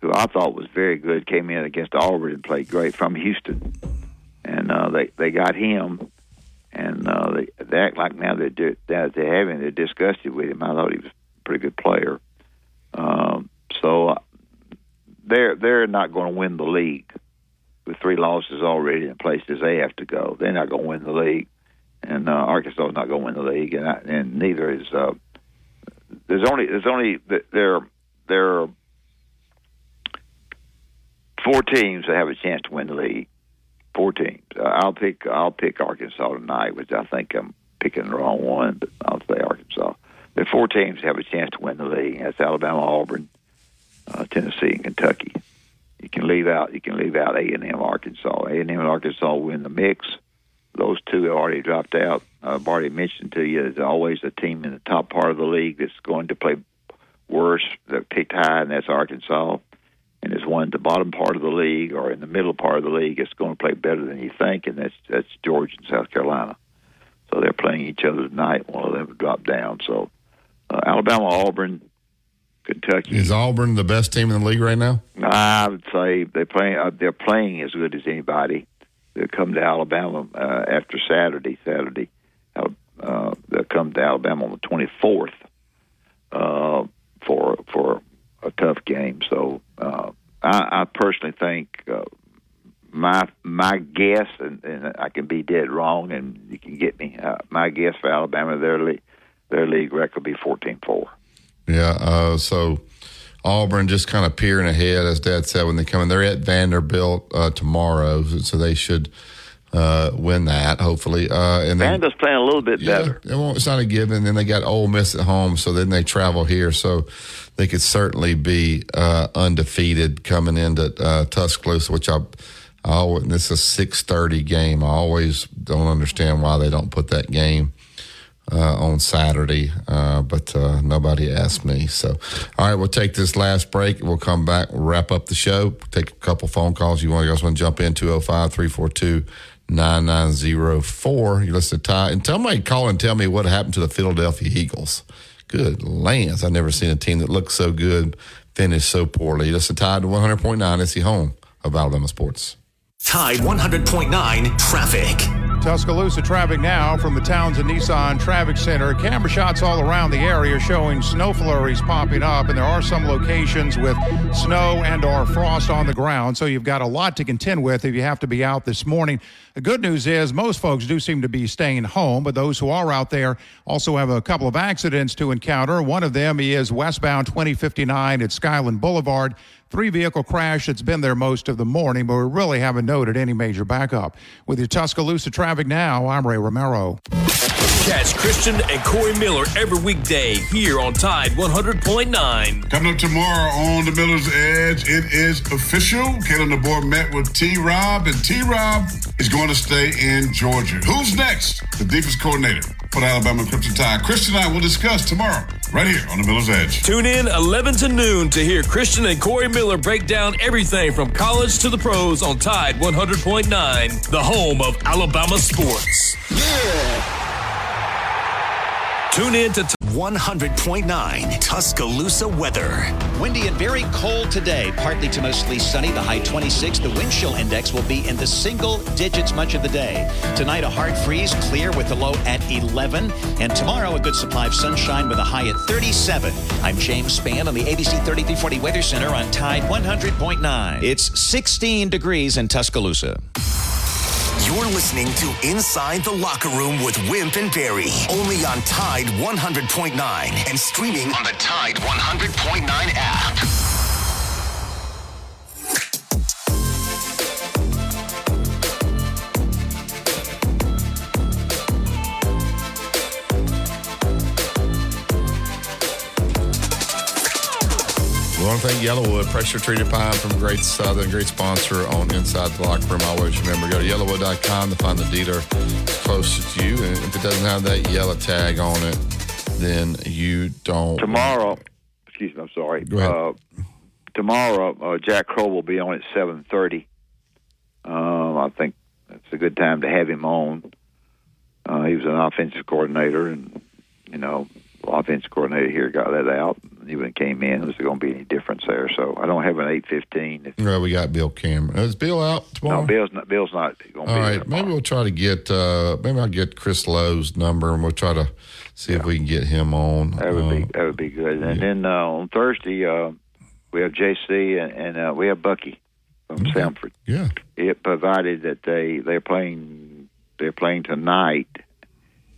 who I thought was very good, came in against Auburn and played great, from Houston. And they got him, and they act like now they're disgusted with him. I thought he was a pretty good player. So they're not going to win the league with 3 losses already in places they have to go. They're not going to win the league. And Arkansas is not going to win the league, and neither is. There's only there are 4 teams that have a chance to win the league. 4 teams. I'll pick Arkansas tonight, which I think I'm picking the wrong one, but I'll say Arkansas. There are 4 teams that have a chance to win the league. That's Alabama, Auburn, Tennessee, and Kentucky. You can leave out A&M, Arkansas. A&M and Arkansas win the mix. Those 2 have already dropped out. I've already mentioned to you there's always a team in the top part of the league that's going to play worse, that picked high, and that's Arkansas. And there's one at the bottom part of the league or in the middle part of the league that's going to play better than you think, and that's Georgia and South Carolina. So they're playing each other tonight. One of them dropped down. So Alabama, Auburn, Kentucky. Is Auburn the best team in the league right now? I would say they're playing as good as anybody. They'll come to Alabama after Saturday. They'll come to Alabama on the 24th for a tough game. So I personally think my guess, and I can be dead wrong, and you can get me. My guess for Alabama, their league record will be 14-4. Yeah. So Auburn just kind of peering ahead, as Dad said, when they come in. They're at Vanderbilt tomorrow, so they should win that, hopefully. And then Vanderbilt's playing a little bit better. It's not a given. Then they got Ole Miss at home, so then they travel here. So they could certainly be undefeated coming into Tuscaloosa, which this is a 6:30 game. I always don't understand why they don't put that game on Saturday, but nobody asked me. So, all right, we'll take this last break. We'll come back, we'll wrap up the show, take a couple phone calls. You guys want to jump in, 205-342-9904. You listen to Tide. And somebody call and tell me what happened to the Philadelphia Eagles. Good lands. I've never seen a team that looked so good, finished so poorly. You listen to Tide 100.9. It's the home of Alabama sports. Tide 100.9 traffic. Tuscaloosa traffic now from the Townsend Nissan Traffic Center. Camera shots all around the area showing snow flurries popping up, and there are some locations with snow and or frost on the ground, so you've got a lot to contend with if you have to be out this morning. The good news is most folks do seem to be staying home, but those who are out there also have a couple of accidents to encounter. One of them is westbound 2059 at Skyland Boulevard. 3-vehicle crash that's been there most of the morning, but we really haven't noted any major backup. With your Tuscaloosa traffic now, I'm Ray Romero. Catch Christian and Corey Miller every weekday here on Tide 100.9. Coming up tomorrow on The Miller's Edge, it is official. Kalen DeBoer met with T-Rob, and T-Rob is going to stay in Georgia. Who's next? The defense coordinator for the Alabama Crimson Tide. Christian and I will discuss tomorrow right here on The Miller's Edge. Tune in 11 to noon to hear Christian and Corey Miller break down everything from college to the pros on Tide 100.9, the home of Alabama sports. Yeah! Tune in to 100.9 Tuscaloosa weather. Windy and very cold today. Partly to mostly sunny. The high 26. The wind chill index will be in the single digits much of the day. Tonight a hard freeze, clear with the low at 11. And tomorrow a good supply of sunshine with a high at 37. I'm James Spann on the ABC 3340 Weather Center on Tide 100.9. It's 16 degrees in Tuscaloosa. You're listening to Inside the Locker Room with Wimp and Barry, only on Tide 100.9 and streaming on the Tide 100.9 app. I want to thank Yellowwood pressure-treated pine from Great Southern, great sponsor on Inside the Locker Room. Always remember, go to yellowwood.com to find the dealer closest to you. And if it doesn't have that yellow tag on it, then you don't. Tomorrow, excuse me, I'm sorry. Go ahead. Tomorrow, Jack Crow will be on at 7:30. I think it's a good time to have him on. He was an offensive coordinator, and offensive coordinator here got that out. Even came in, there's going to be any difference there. So I don't have an 8:15. No, we got Bill Cameron. Is Bill out tomorrow? No, Bill's not going to be. All right, maybe we'll try to get. Maybe I'll get Chris Lowe's number, and we'll try to see if we can get him on. That would be good. And then on Thursday, we have JC and we have Bucky from Samford. Yeah. It provided that they're playing tonight,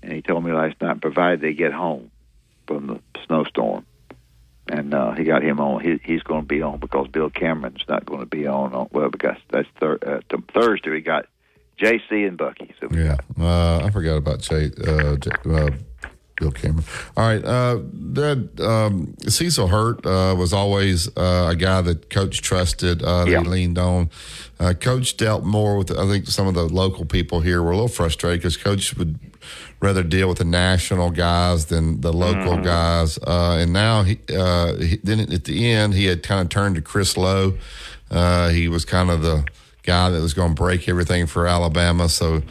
and he told me last night, provided they get home from the snowstorm. And he got him on. He's going to be on because Bill Cameron's not going to be on. Well, because that's Thursday. We got JC and Bucky. So I forgot about Bill Cameron. All right, Dad, Cecil Hurt was always a guy that Coach trusted. That he leaned on. Coach dealt more with, I think, some of the local people here were a little frustrated because Coach would rather deal with the national guys than the local guys. And now, then at the end, he had kind of turned to Chris Lowe. He was kind of the guy that was going to break everything for Alabama. So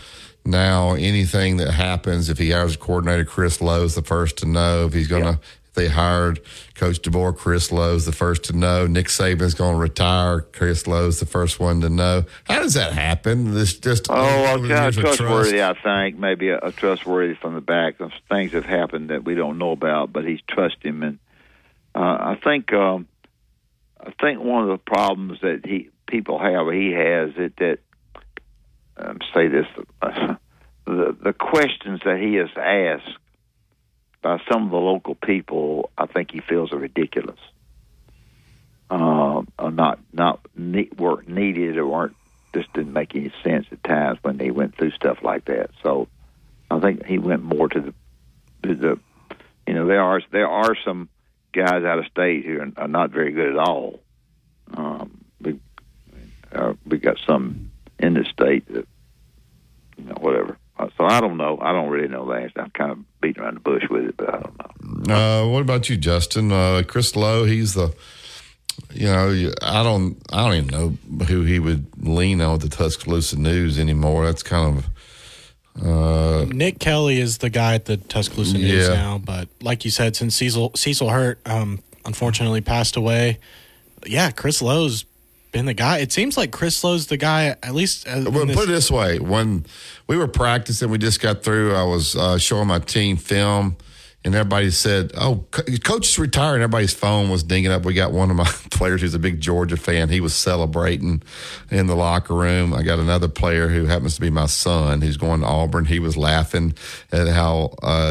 now anything that happens, if he hires a coordinator, Chris Lowe's the first to know. If he's going to, if They hired Coach DeBoer. Chris Lowe's the first to know. Nick Saban's going to retire. Chris Lowe's the first one to know. How does that happen? This just trustworthy. I think maybe a trustworthy from the back. Things have happened that we don't know about, but he's trust him. And I think one of the problems that he has is that the questions that he is asked by some of the local people, I think he feels are ridiculous, or weren't needed, or weren't, just didn't make any sense at times when they went through stuff like that. So I think he went more to the there are some guys out of state who are not very good at all. We got some in the state that, whatever. So I don't know. I don't really know that. I'm kind of beating around the bush with it, but I don't know. What about you, Justin? Chris Lowe, he's the, I don't even know who he would lean on with the Tuscaloosa News anymore. That's kind of. Nick Kelly is the guy at the Tuscaloosa News now, but like you said, since Cecil Hurt unfortunately passed away, Chris Lowe's been the guy. It seems like Chris Lowe's the guy, at least. Well, put it this way. When we were practicing, we just got through, I was showing my team film, and everybody said, oh, coach is retiring. Everybody's phone was dinging up. We got one of my players who's a big Georgia fan. He was celebrating in the locker room. I got another player who happens to be my son who's going to Auburn. He was laughing at how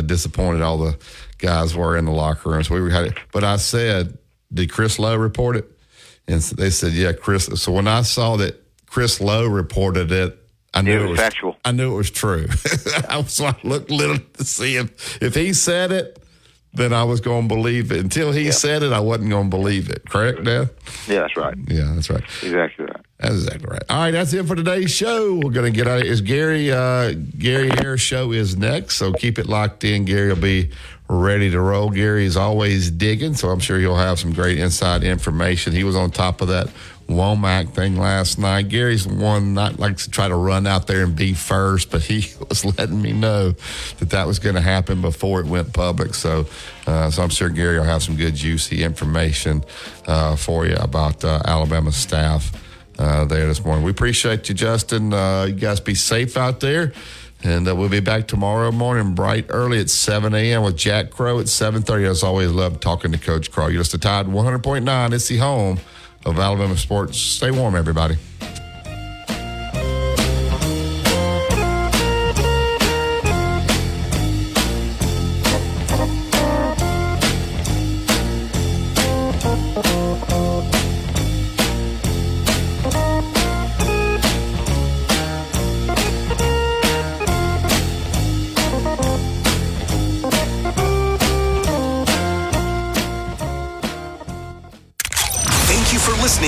disappointed all the guys were in the locker room. So we had it. But I said, did Chris Lowe report it? And so they said, yeah, Chris. So when I saw that Chris Lowe reported it, I knew it was factual. I knew it was true. So I looked little to see if he said it, then I was going to believe it. Until he said it, I wasn't going to believe it. Correct, Dad? Yeah, that's right. Yeah, that's right. Exactly right. That's exactly right. All right, that's it for today's show. We're going to get out of here. Gary Ayers' show is next, so keep it locked in. Gary will be ready to roll. Gary is always digging, so I'm sure he'll have some great inside information. He was on top of that Wommack thing last night. Gary's one that likes to try to run out there and be first, but he was letting me know that was going to happen before it went public. So I'm sure Gary will have some good, juicy information for you about Alabama staff there this morning. We appreciate you, Justin. You guys be safe out there. And we'll be back tomorrow morning bright early at 7 a.m. with Jack Crow at 7:30. As always, love talking to Coach Crow. You're just a Tide 100.9. It's the home of Alabama sports. Stay warm, everybody.